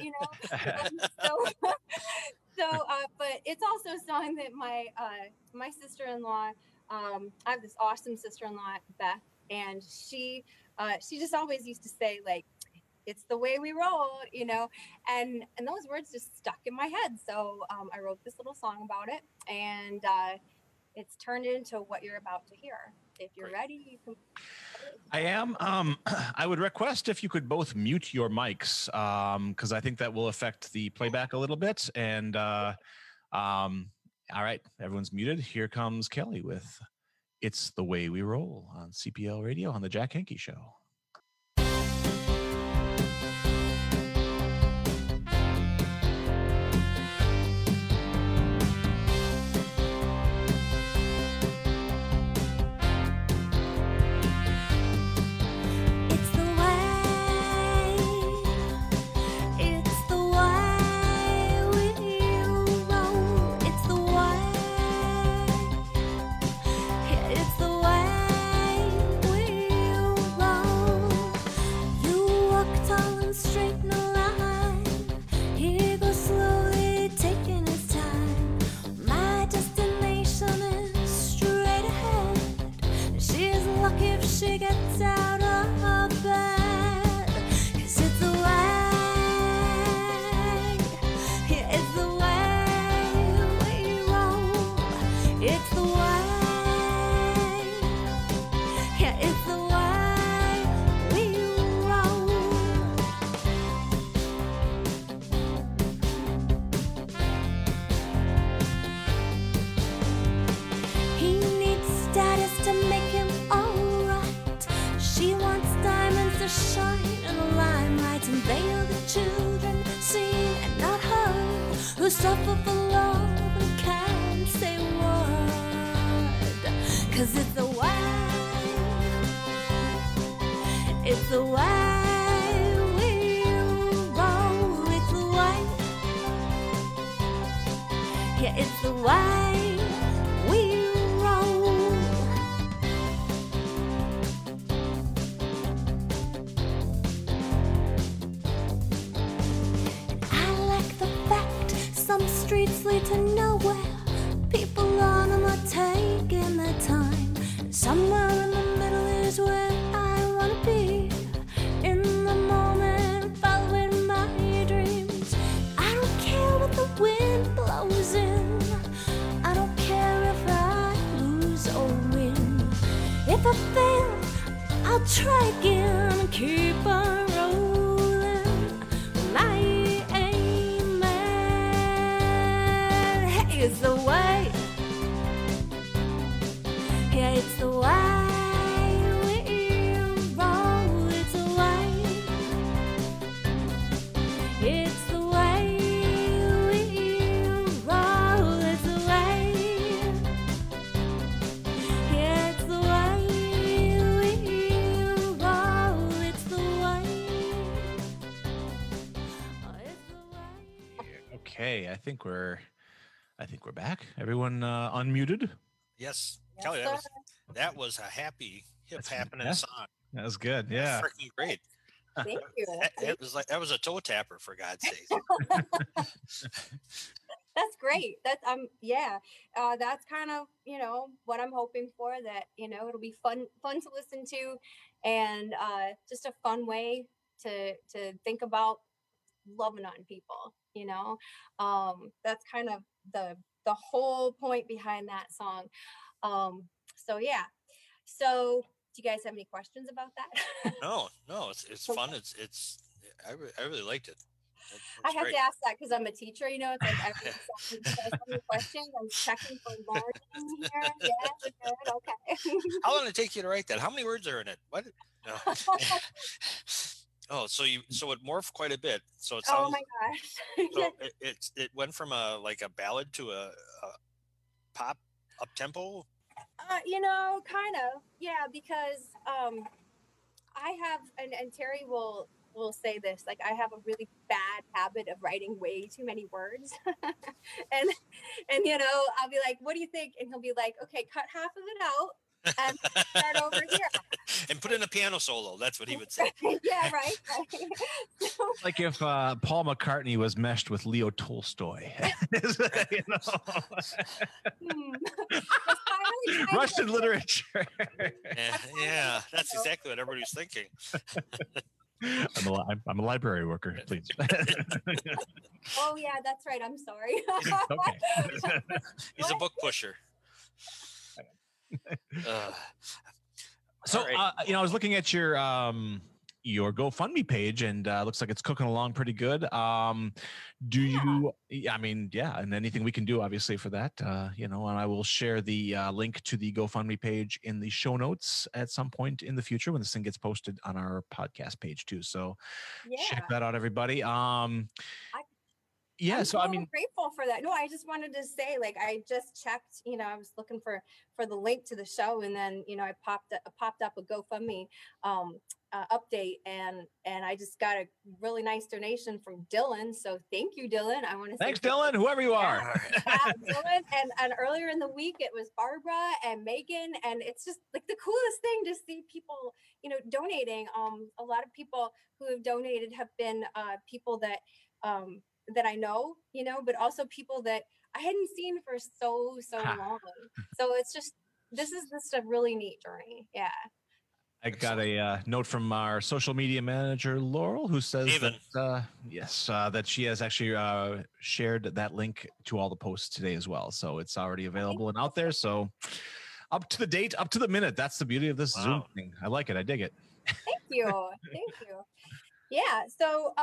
but it's also a song that my sister-in-law, I have this awesome sister-in-law, Beth, and she just always used to say, like, it's the way we roll, and those words just stuck in my head. So I wrote this little song about it, and it's turned into what you're about to hear. If you're ready, you can. I am. I would request if you could both mute your mics, because I think that will affect the playback a little bit. And all right, everyone's muted. Here comes Kelly with "It's the Way We Roll" on CPL Radio on the Jack Henke Show. It's the way we roll. streets lead to nowhere. People on them are taking their time. Somewhere in the middle is where I wanna be. In the moment, following my dreams. I don't care what the wind blows in. I don't care if I lose or win. If I fail, I'll try again and keep on. It's the way, yeah, it's the way we roll, it's the way, it's the way we roll, it's the way, yeah, it's the way we roll, it's the way. Okay, I think we're back. Everyone unmuted? Yes. Kelly, that was a happy happening song. That was good. Yeah. That was freaking great. Thank you. That was a toe tapper, for God's sake. That's great. That's kind of, what I'm hoping for, that, it'll be fun to listen to, and just a fun way to think about loving on people, that's kind of the whole point behind that song. So do you guys have any questions about that? No, it's fun. I really liked it. I have to ask that because I'm a teacher, it's like every second question, I'm checking for margin here. Yeah, good, okay. How long did it take you to write that? How many words are in it? What? No. Oh, so it morphed quite a bit. So it sounds. Oh my gosh! So it went from a ballad to a pop up tempo. Kind of, yeah. Because I have, and Terry will say this. Like, I have a really bad habit of writing way too many words, and I'll be like, "What do you think?" And he'll be like, "Okay, cut half of it out." And start over here and put in a piano solo. That's what he would say. Yeah, right. Like if Paul McCartney was meshed with Leo Tolstoy. Russian literature. Yeah, that's exactly what everybody's thinking. I'm a library worker, please. Oh yeah, that's right. I'm sorry. Okay. He's a book pusher. So, right. I was looking at your GoFundMe page, and looks like it's cooking along pretty good. And anything we can do, obviously, for that, and I will share the link to the GoFundMe page in the show notes at some point in the future when this thing gets posted on our podcast page too. So Check that out, everybody. I'm grateful for that. No, I just wanted to say, I just checked, I was looking for the link to the show, and then, I popped up a GoFundMe update, and I just got a really nice donation from Dylan. So thank you, Dylan. I want to say thanks, Dylan, whoever you are. Dylan, and earlier in the week, it was Barbara and Megan, and it's just like the coolest thing to see people, donating. A lot of people who have donated have been people that, that I know, but also people that I hadn't seen for so long. So it's just, this is just a really neat journey. Yeah. I got a note from our social media manager, Laurel, who says that, that she has actually shared that link to all the posts today as well. So it's already available and out there. So up to the date, up to the minute. That's the beauty of this Zoom thing. I like it. I dig it. Thank you. Thank you. Yeah. So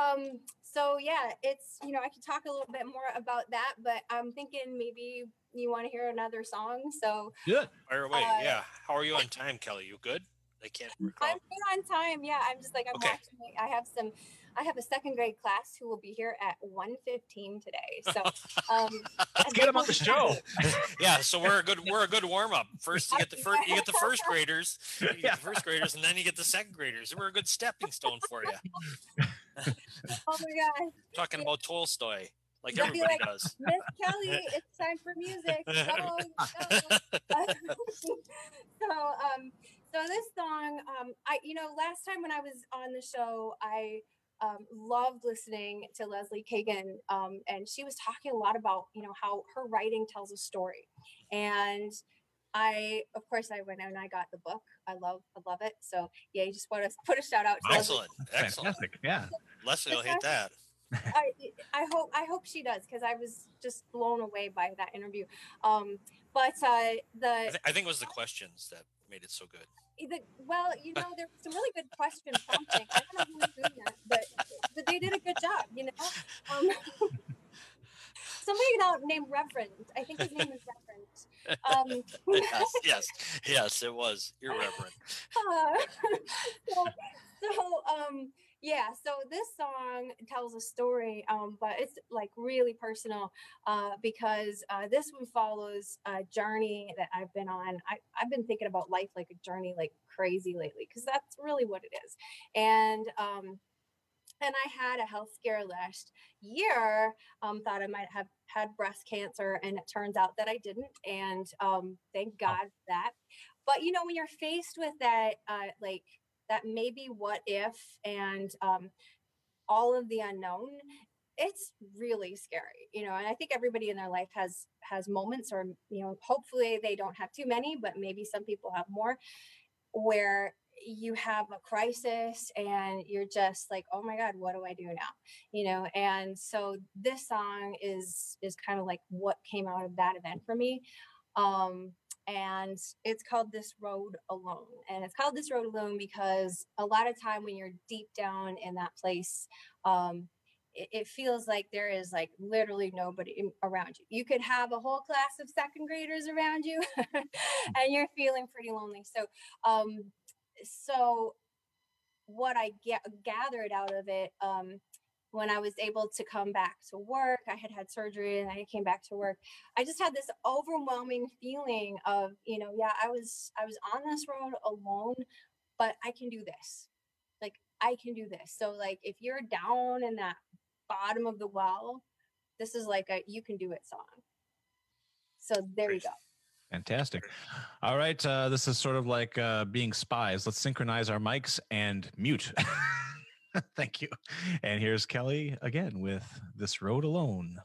it's, I could talk a little bit more about that, but I'm thinking maybe you want to hear another song. So good. Fire away. Yeah. How are you on time, Kelly? You good? I can't recall. I'm good on time. Yeah. I'm just watching. I have a second grade class who will be here at 1:15 today. So let's get them on the show. Yeah. So we're a good warm up. First you get the first graders. You get the first graders, and then you get the second graders. We're a good stepping stone for you. Oh my God! Talking about Tolstoy, like everybody does. Miss Kelly, it's time for music. So this song, last time when I was on the show, I loved listening to Leslie Kagan, and she was talking a lot about, you know, how her writing tells a story. And I went and I got the book. I love it. So yeah, you just want to put a shout out to Leslie. Excellent. Fantastic. Yeah. Leslie will hate that. I hope she does, because I was just blown away by that interview. I think it was the questions that made it so good. There was some really good question prompting. I don't know who was doing that, but they did a good job, you know. Somebody now named Reverend. I think his name is Reverend. Yes, it was Irreverent. So this song tells a story, but it's like really personal because this one follows a journey that I've been on. I've been thinking about life like a journey like crazy lately, because that's really what it is. And I had a health scare last year, thought I might have had breast cancer, and it turns out that I didn't. And thank God for that. But, you know, when you're faced with that, that maybe what if, and all of the unknown, it's really scary, you know. And I think everybody in their life has moments, or, you know, hopefully they don't have too many, but maybe some people have more, where you have a crisis and you're just like, oh my God, what do I do now? You know? And so this song is kind of like what came out of that event for me. And it's called This Road Alone. And it's called This Road Alone because a lot of time when you're deep down in that place, it feels like there is like literally nobody around you. You could have a whole class of second graders around you and you're feeling pretty lonely. So what I gathered out of it, when I was able to come back to work, I had surgery and I came back to work. I just had this overwhelming feeling of, you know, yeah, I was on this road alone, but I can do this. Like, I can do this. So like, if you're down in that bottom of the well, this is like a, you can do it song. So there you go. Fantastic. All right. This is sort of like being spies. Let's synchronize our mics and mute. Thank you. And here's Kelly again with This Road Alone.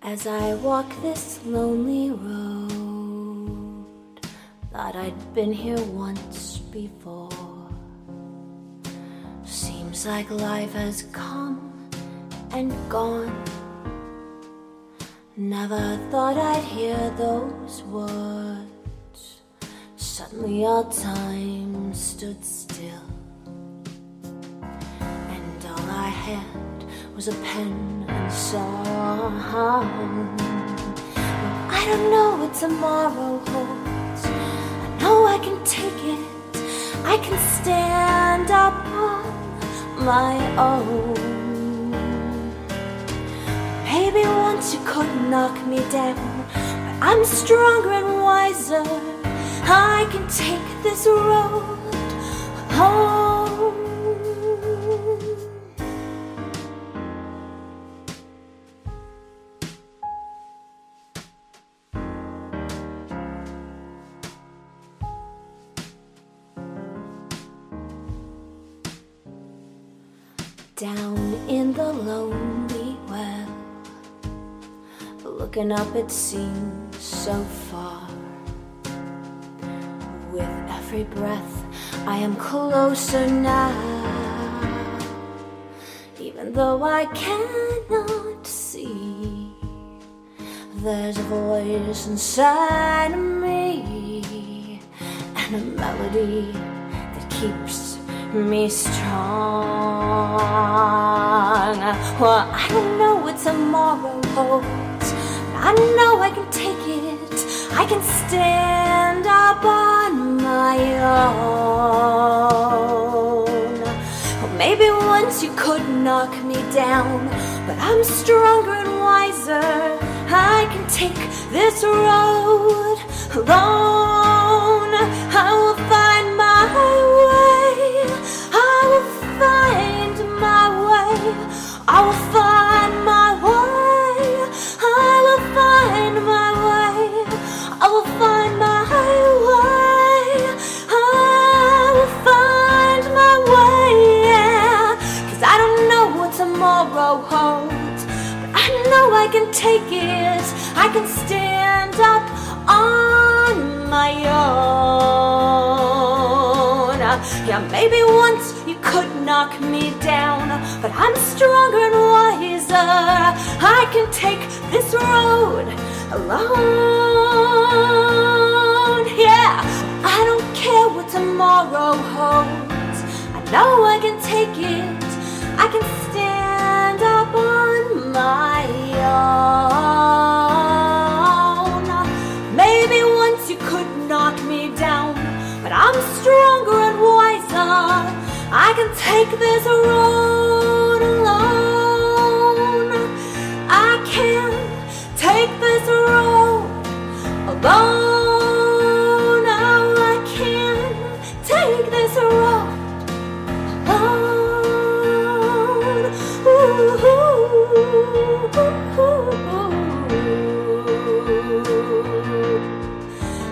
As I walk this lonely road, thought I'd been here once before. Seems like life has come and gone. Never thought I'd hear those words. Suddenly all time stood still, and all I had was a pen and song. I don't know what tomorrow holds. I know I can take it. I can stand up my own. Maybe once you could knock me down, but I'm stronger and wiser. I can take this road up. It seems so far. With every breath I am closer now, even though I cannot see. There's a voice inside of me and a melody that keeps me strong. Well, I don't know what tomorrow holds. I know I can take it. I can stand up on my own. Well, maybe once you could knock me down, but I'm stronger and wiser. I can take this road alone. I will find my way. I will find my way. sorrow holds. But I know I can take it. I can stand up on my own. Yeah, maybe once you could knock me down, but I'm stronger and wiser. I can take this road alone. Yeah, I don't care what tomorrow holds. I know I can take it. I can stand up on my own. Maybe once you could knock me down, but I'm stronger and wiser. I can take this road alone. I can take this road alone. Oh,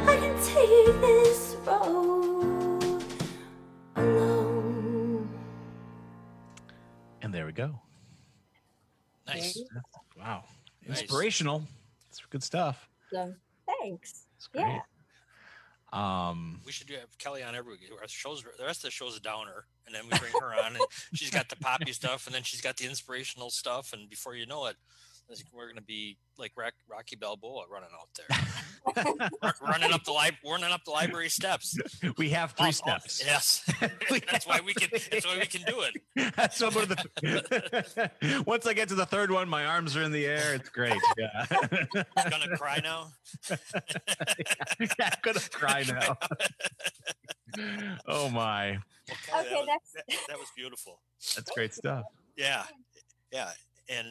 I can take this road alone. Go. Nice. Wow. Nice. Inspirational. It's good stuff. So, thanks. It's great. Yeah. We should have Kelly on every week. Our shows, the rest of the show's a downer, and then we bring her on, and she's got the poppy stuff, and then she's got the inspirational stuff, and before you know it, we're going to be like Rocky Balboa running out there, running up the library steps. We have three steps. Yes, That's why we can do it. That's once I get to the third one, my arms are in the air. It's great. Yeah. I'm gonna cry now. I'm gonna cry now. Oh my. Okay, that was beautiful. That's great stuff. Yeah, and.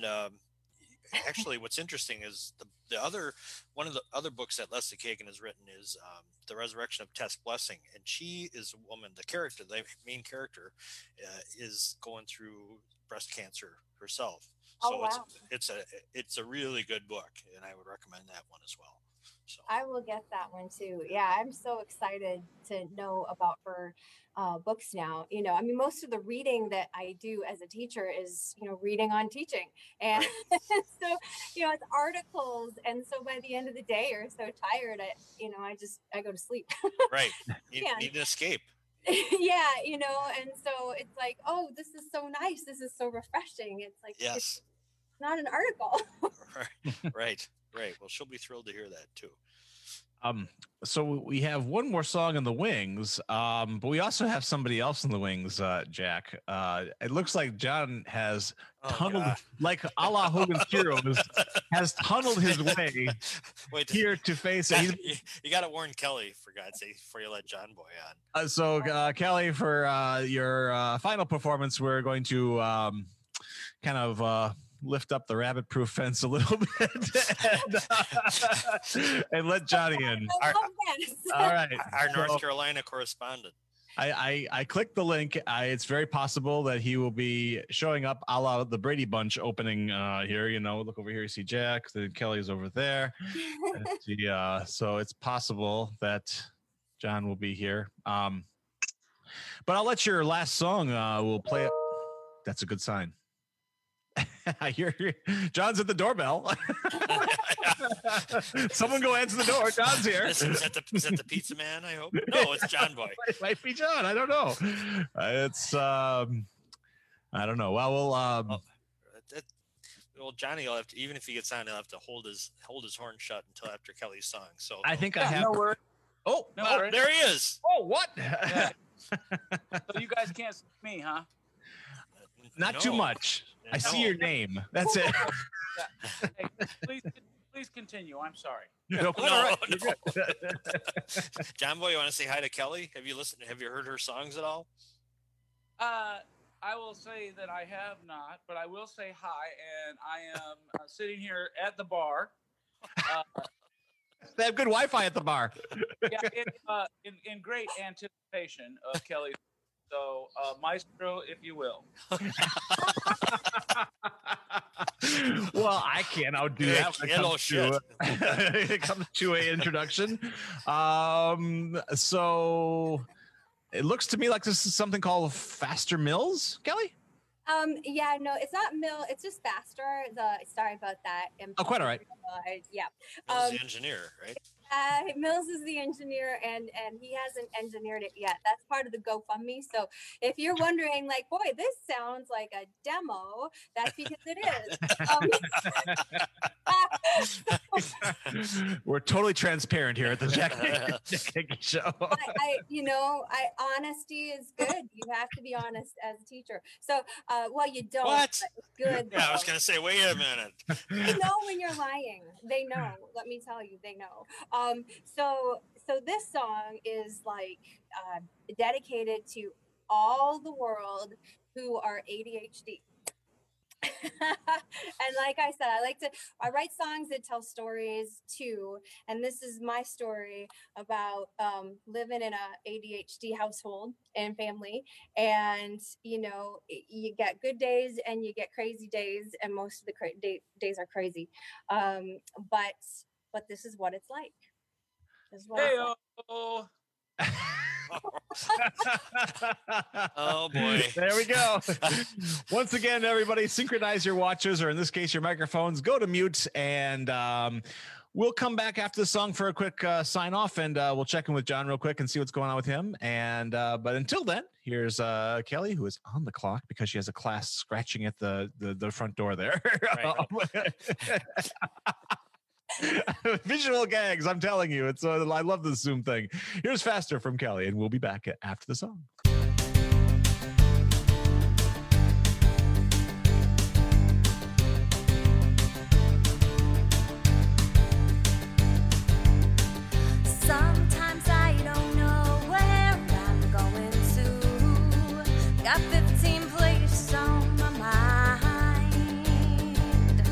Actually, what's interesting is the other one of the other books that Leslie Kagan has written is The Resurrection of Tess Blessing, and she is a woman. The main character, is going through breast cancer herself. So it's a really good book, and I would recommend that one as well. So I will get that one too. Yeah, I'm so excited to know about her books now. You know, I mean, most of the reading that I do as a teacher is, you know, reading on teaching. And so, you know, it's articles. And so by the end of the day, you're so tired, I go to sleep. Right. You need an escape. Yeah, you know, and so it's like, oh, this is so nice. This is so refreshing. It's like, yes. It's not an article. Right. Right. Well, she'll be thrilled to hear that too. So we have one more song in the wings, but we also have somebody else in the wings, Jack. It looks like John has tunneled, like a la Hogan's Heroes, has tunneled his way here to face it. You got to warn Kelly, for God's sake, before you let John Boy on. Kelly, for your final performance, we're going to kind of... lift up the rabbit-proof fence a little bit and let Johnny in. All right. Our North Carolina correspondent. I clicked the link. It's very possible that he will be showing up a la the Brady Bunch opening here. You know, look over here, you see Jack, then Kelly's over there. So it's possible that John will be here. But I'll let your last song, we'll play it. That's a good sign. I hear John's at the doorbell. Someone go answer the door. John's here. Is that the pizza man? I hope. No, it's John Boy. It might be John. I don't know. It's I don't know. Well, we'll. Johnny will have to, even if he gets on, he'll have to hold his horn shut until after Kelly's song. So I think I have. No, oh, no, oh there he is. Oh, what? Yeah. So you guys can't see me, huh? Not too much. I see your name. That's it. Hey, please continue. I'm sorry. No. John Boy, you want to say hi to Kelly? Have you heard her songs at all? I will say that I have not, but I will say hi, and I am sitting here at the bar. They have good Wi-Fi at the bar. Yeah, in great anticipation of Kelly's. So, maestro, if you will. Well, I can't outdo that. It comes to an introduction. So, it looks to me like this is something called Faster Mills, Kelly? Yeah, no, it's not mill. It's just faster. Sorry about that. Oh, quite all right. Yeah. Mills is the engineer, right? Mills is the engineer, and he hasn't engineered it yet. That's part of the GoFundMe. So if you're wondering, like, boy, this sounds like a demo, that's because it is. We're totally transparent here at the Jack Show. I honesty is good. You have to be honest as a teacher. So, well, you don't. What? Good. Yeah, I was going to say, wait a minute. They know when you're lying. They know. Let me tell you, they know. So this song is like dedicated to all the world who are ADHD. And like I said, I write songs that tell stories too. And this is my story about living in a ADHD household and family. And, you get good days and you get crazy days. And most of the days are crazy. But this is what it's like. Hey-oh. Oh boy, there we go. Once again, everybody, synchronize your watches, or in this case your microphones, go to mute, and we'll come back after the song for a quick sign off, and we'll check in with John real quick and see what's going on with him. And but until then, here's Kelly, who is on the clock because she has a class scratching at the front door there. Right. Visual gags, I'm telling you. It's I love this Zoom thing. Here's Faster from Kelly, and we'll be back after the song. Sometimes I don't know where I'm going to. Got 15 places on my mind.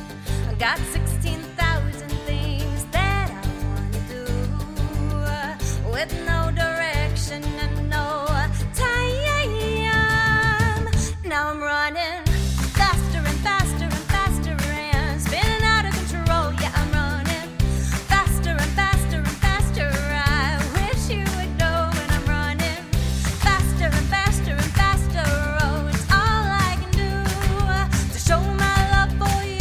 I got 16,000 things that I want to do, with no direction and no time. Now I'm running faster and faster and faster and spinning out of control. Yeah, I'm running faster and faster and faster. I wish you would know when I'm running faster and faster and faster. Oh, it's all I can do to show my love for you.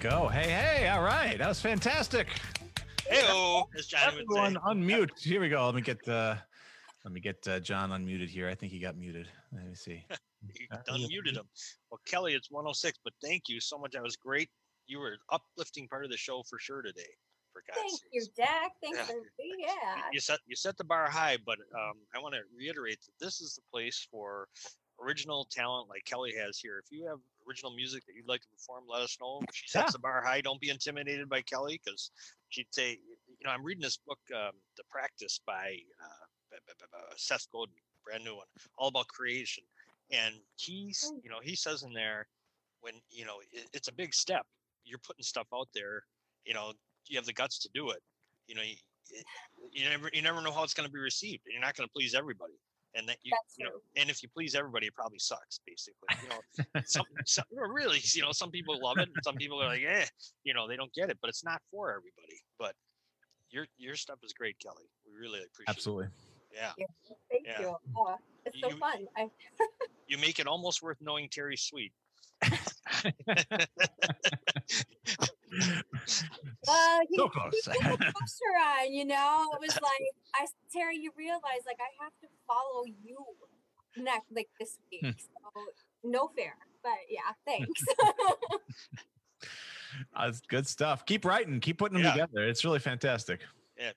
go. Hey, all right. That was fantastic. Hey-oh. Everyone unmute. Here we go. Let me get John unmuted here. I think he got muted. Let me see. You unmuted him. Well, Kelly, it's 106, but thank you so much. That was great. You were uplifting part of the show for sure today. For God's sake. Thank you, Jack. You set the bar high, but I want to reiterate that this is the place for original talent like Kelly has here. If you have original music that you'd like to perform, let us know. She sets the bar high. Don't be intimidated by Kelly, because she'd say, you know, I'm reading this book, The Practice by Seth Godin, brand new one, all about creation. And he says in there, when, you know, it's a big step. You're putting stuff out there, you know, you have the guts to do it. You know, you never know how it's going to be received, and you're not going to please everybody. And that and if you please everybody, it probably sucks, basically. You know, some people love it, and some people are like, they don't get it. But it's not for everybody. But your stuff is great, Kelly. We really appreciate it. Absolutely. Yeah. Thank you. Oh, it's so fun. You make it almost worth knowing Terry Sweet. He put the pressure on, you know. It was like, Terry, you realize, like, I have to follow you next, like, this week. So no fair, but yeah, thanks. That's good stuff. Keep writing, keep putting them together. It's really fantastic. Yeah.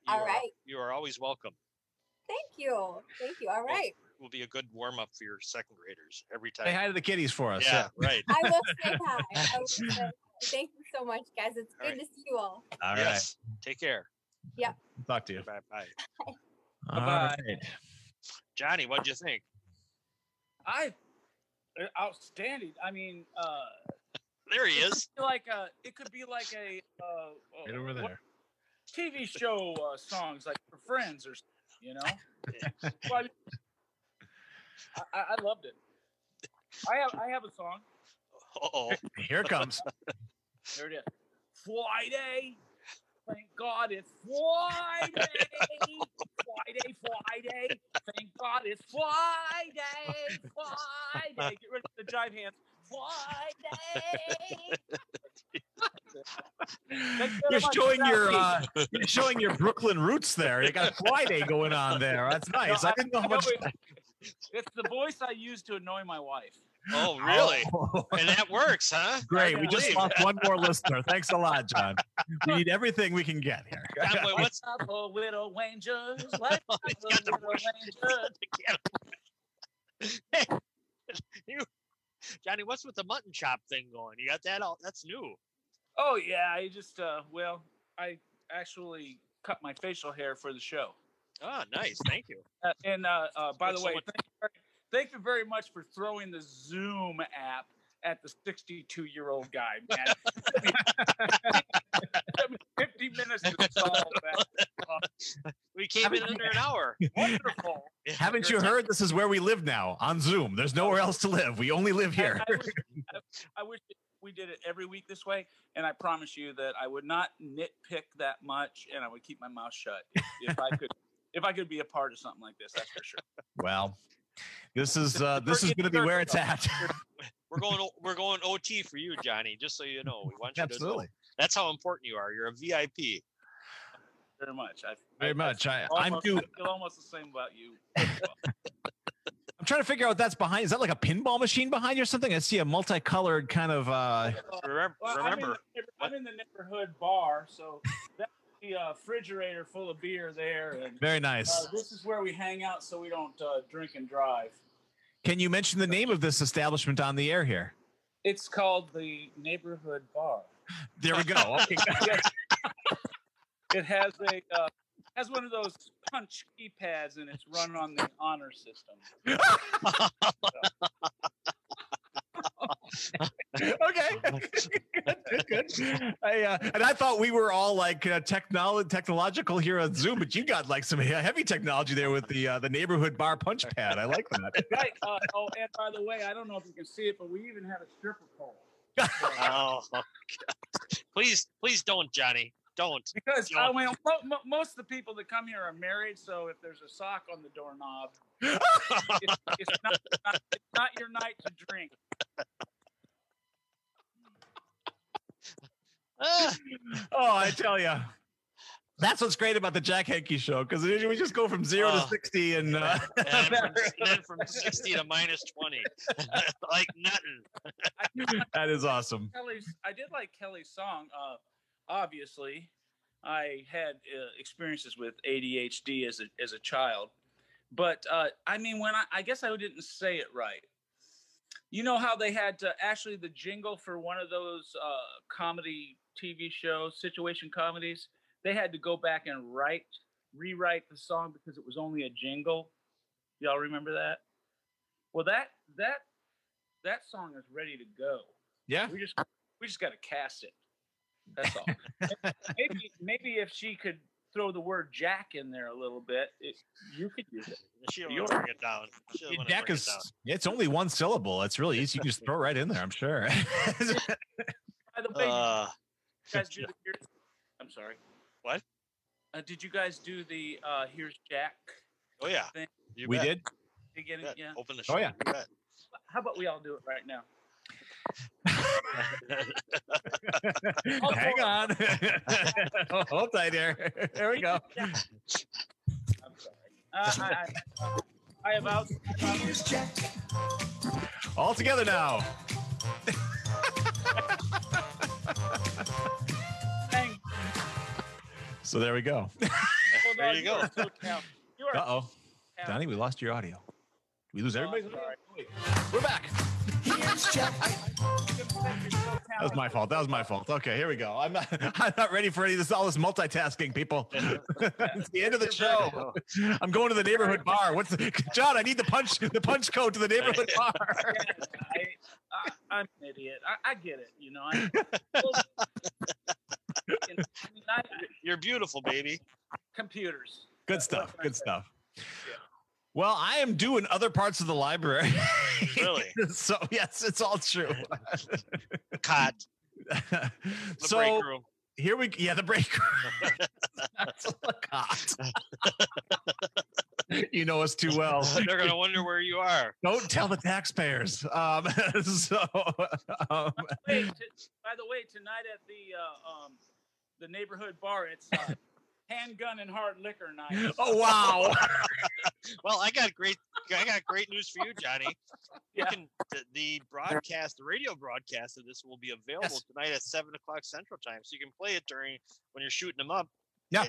You are always welcome. Thank you. All right. Will be a good warm-up for your second graders every time. Say hi to the kiddies for us. Yeah, right. I will say hi. Thank you so much, guys. It's good to see you all. All right. Take care. Yep. Talk to you. Bye. Bye. Right. Johnny, what'd you think? Outstanding. I mean, there he is. It could be like a right over there. TV show songs like for Friends or something, you know. Yeah. So I loved it. I have a song. Uh-oh. Here it comes. There it is. Friday. Thank God it's Friday. Friday. Thank God it's Friday. Friday. Get rid of the jive hands. Friday. You're showing your Brooklyn roots there. You got Friday going on there. That's nice. No, I didn't know how much. It's the voice I use to annoy my wife. Oh, really? Oh. And that works, huh? Great. We just lost one more listener. Thanks a lot, John. We need everything we can get here. Boy, what's up, Widow Rangers? Hey, Johnny, what's with the mutton chop thing going? You got that all? That's new. Oh, yeah. I just, I actually cut my facial hair for the show. Oh, nice. Thank you. Thank you very much for throwing the Zoom app at the 62-year-old guy, man. 50 minutes to solve that. We came in under an hour. Wonderful. Haven't you heard? This is where we live now, on Zoom. There's nowhere else to live. We only live here. I wish we did it every week this way, and I promise you that I would not nitpick that much, and I would keep my mouth shut if I could. If I could be a part of something like this, that's for sure. Well, this is going to be where it's at. We're going OT for you, Johnny. Just so you know, we want you to know. That's how important you are. You're a VIP. Very much. I feel almost the same about you. I'm trying to figure out what that's behind. Is that like a pinball machine behind you or something? I see a multicolored kind of. Remember, I'm in the Neighborhood Bar, so. Refrigerator full of beer there, and very nice. This is where we hang out so we don't drink and drive. Can you mention the name of this establishment on the air here? It's called the Neighborhood Bar. There we go. Okay. It has has one of those punch keypads, and it's run on the honor system. Okay. Good. I thought we were all like technological here on Zoom, but you got like some heavy technology there with the Neighborhood Bar punch pad. I like that. Right. Oh, and by the way, I don't know if you can see it, but we even have a stripper pole. Oh, God. Please don't, Johnny. Don't. Because most of the people that come here are married, so if there's a sock on the doorknob, it's not your night to drink. I tell you. That's what's great about the Jack Henke show, because usually we just go from zero to 60 and then from 60 to minus 20, like nothing. That is awesome. I did like Kelly's song. Obviously, I had experiences with ADHD as a child, but I mean, when I guess I didn't say it right. You know how they had actually the jingle for one of those comedy TV shows, situation comedies. They had to go back and rewrite the song because it was only a jingle. Y'all remember that? Well, that song is ready to go. Yeah. We just got to cast it. That's all. maybe if she could throw the word Jack in there a little bit, you could use it. She'll bring it down. Jack is. It's only one syllable. It's really easy. You can just throw it right in there. I'm sure. By the way, I'm sorry. What? Did you guys do the Here's Jack? Oh, yeah. Thing? We did? You get it? Yeah. Open the show. Oh, yeah. How about we all do it right now? Hang on. Hold tight here. There we go. I'm sorry. I am out. Here's Jack. All together now. So there we go. Well, there you go. Uh-oh. Donnie, we lost your audio. Did we lose everybody? We're back. That was my fault. Okay, here we go. I'm not ready for any of this, all this multitasking, people. It's the end of the show. I'm going to the neighborhood bar. John, I need the punch code to the neighborhood bar. I'm an idiot. I get it, you know. You're beautiful, baby. Computers. Good stuff. Good stuff. Yeah. Well, I am due in other parts of the library. Really? So, yes, it's all true. Cot. So, break room. Here we go. Yeah, the break room. That's a cot. You know us too well. They're going to wonder where you are. Don't tell the taxpayers. By the way, tonight at the neighborhood bar, it's handgun and hard liquor night. Oh, wow. Well, I got great news for you, Johnny. Yeah. The radio broadcast of this will be available tonight at 7:00 Central Time, so you can play it during when you're shooting them up. Yeah.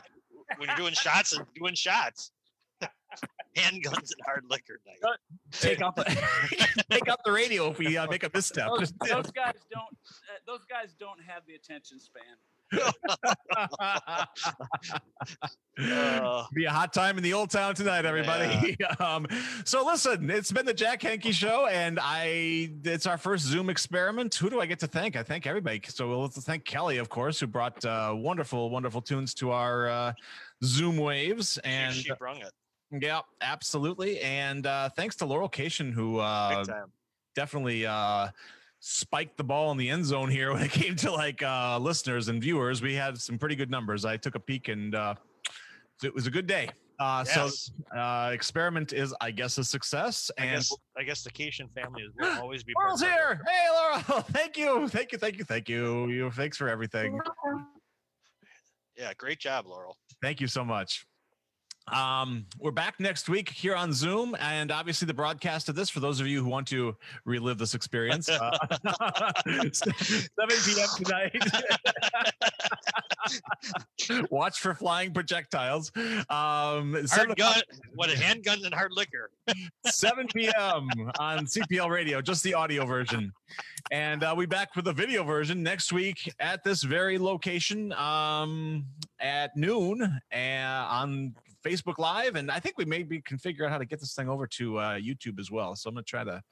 When you're doing shots and doing shots. Handguns and hard liquor night. Take up the radio if we make a misstep. Those guys don't have the attention span. Be a hot time in the old town tonight, everybody. Yeah. So listen, it's been the Jack Henke show, and it's our first Zoom experiment. Who do I get to thank? I thank everybody. So we'll thank Kelly, of course, who brought wonderful, wonderful tunes to our Zoom waves, and she brung it. Yeah, absolutely. And thanks to Laurel Cation, who definitely spiked the ball in the end zone here when it came to like listeners and viewers. We had some pretty good numbers. I took a peek, and it was a good day. Yes. So experiment is, I guess, a success. I guess the Cation family will always be. Laurel's here. Hey, Laurel. Thank you. Thanks for everything. Yeah, great job, Laurel. Thank you so much. We're back next week here on Zoom, and obviously the broadcast of this for those of you who want to relive this experience. 7 p.m. tonight. Watch for flying projectiles. Handguns and hard liquor. 7 p.m. on CPL Radio, just the audio version, and we'll be back with the video version next week at this very location at noon on Facebook Live, and I think we maybe can figure out how to get this thing over to YouTube as well. So I'm going to try to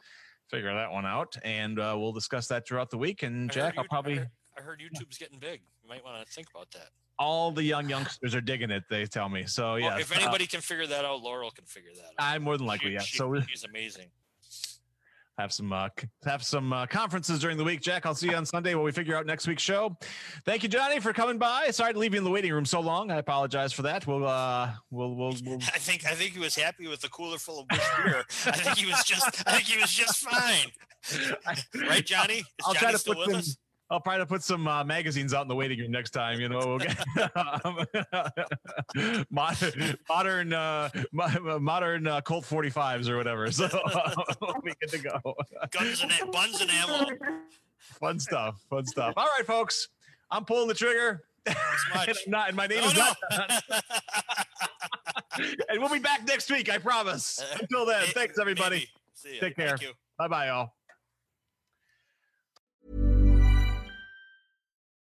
figure that one out, and we'll discuss that throughout the week. And Jack, I heard YouTube's getting big. You might want to think about that. All the youngsters are digging it, they tell me. So yeah, well, if anybody can figure that out, Laurel can figure that out. I'm more than likely, yeah. So she's amazing. Have some conferences during the week. Jack, I'll see you on Sunday when we figure out next week's show. Thank you, Johnny, for coming by. Sorry to leave you in the waiting room so long. I apologize for that. We'll I think he was happy with the cooler full of beer. I think he was just fine. Right, Johnny? Is Johnny still with us? I'll probably put some magazines out in the waiting room next time. You know, we'll get modern Colt 45s or whatever. So we'll be good to go. Guns and buns and ammo. Fun stuff. All right, folks. I'm pulling the trigger. My name is not. And we'll be back next week, I promise. Until then, thanks everybody. Maybe. See you. Take care. Thank you. Bye-bye, y'all.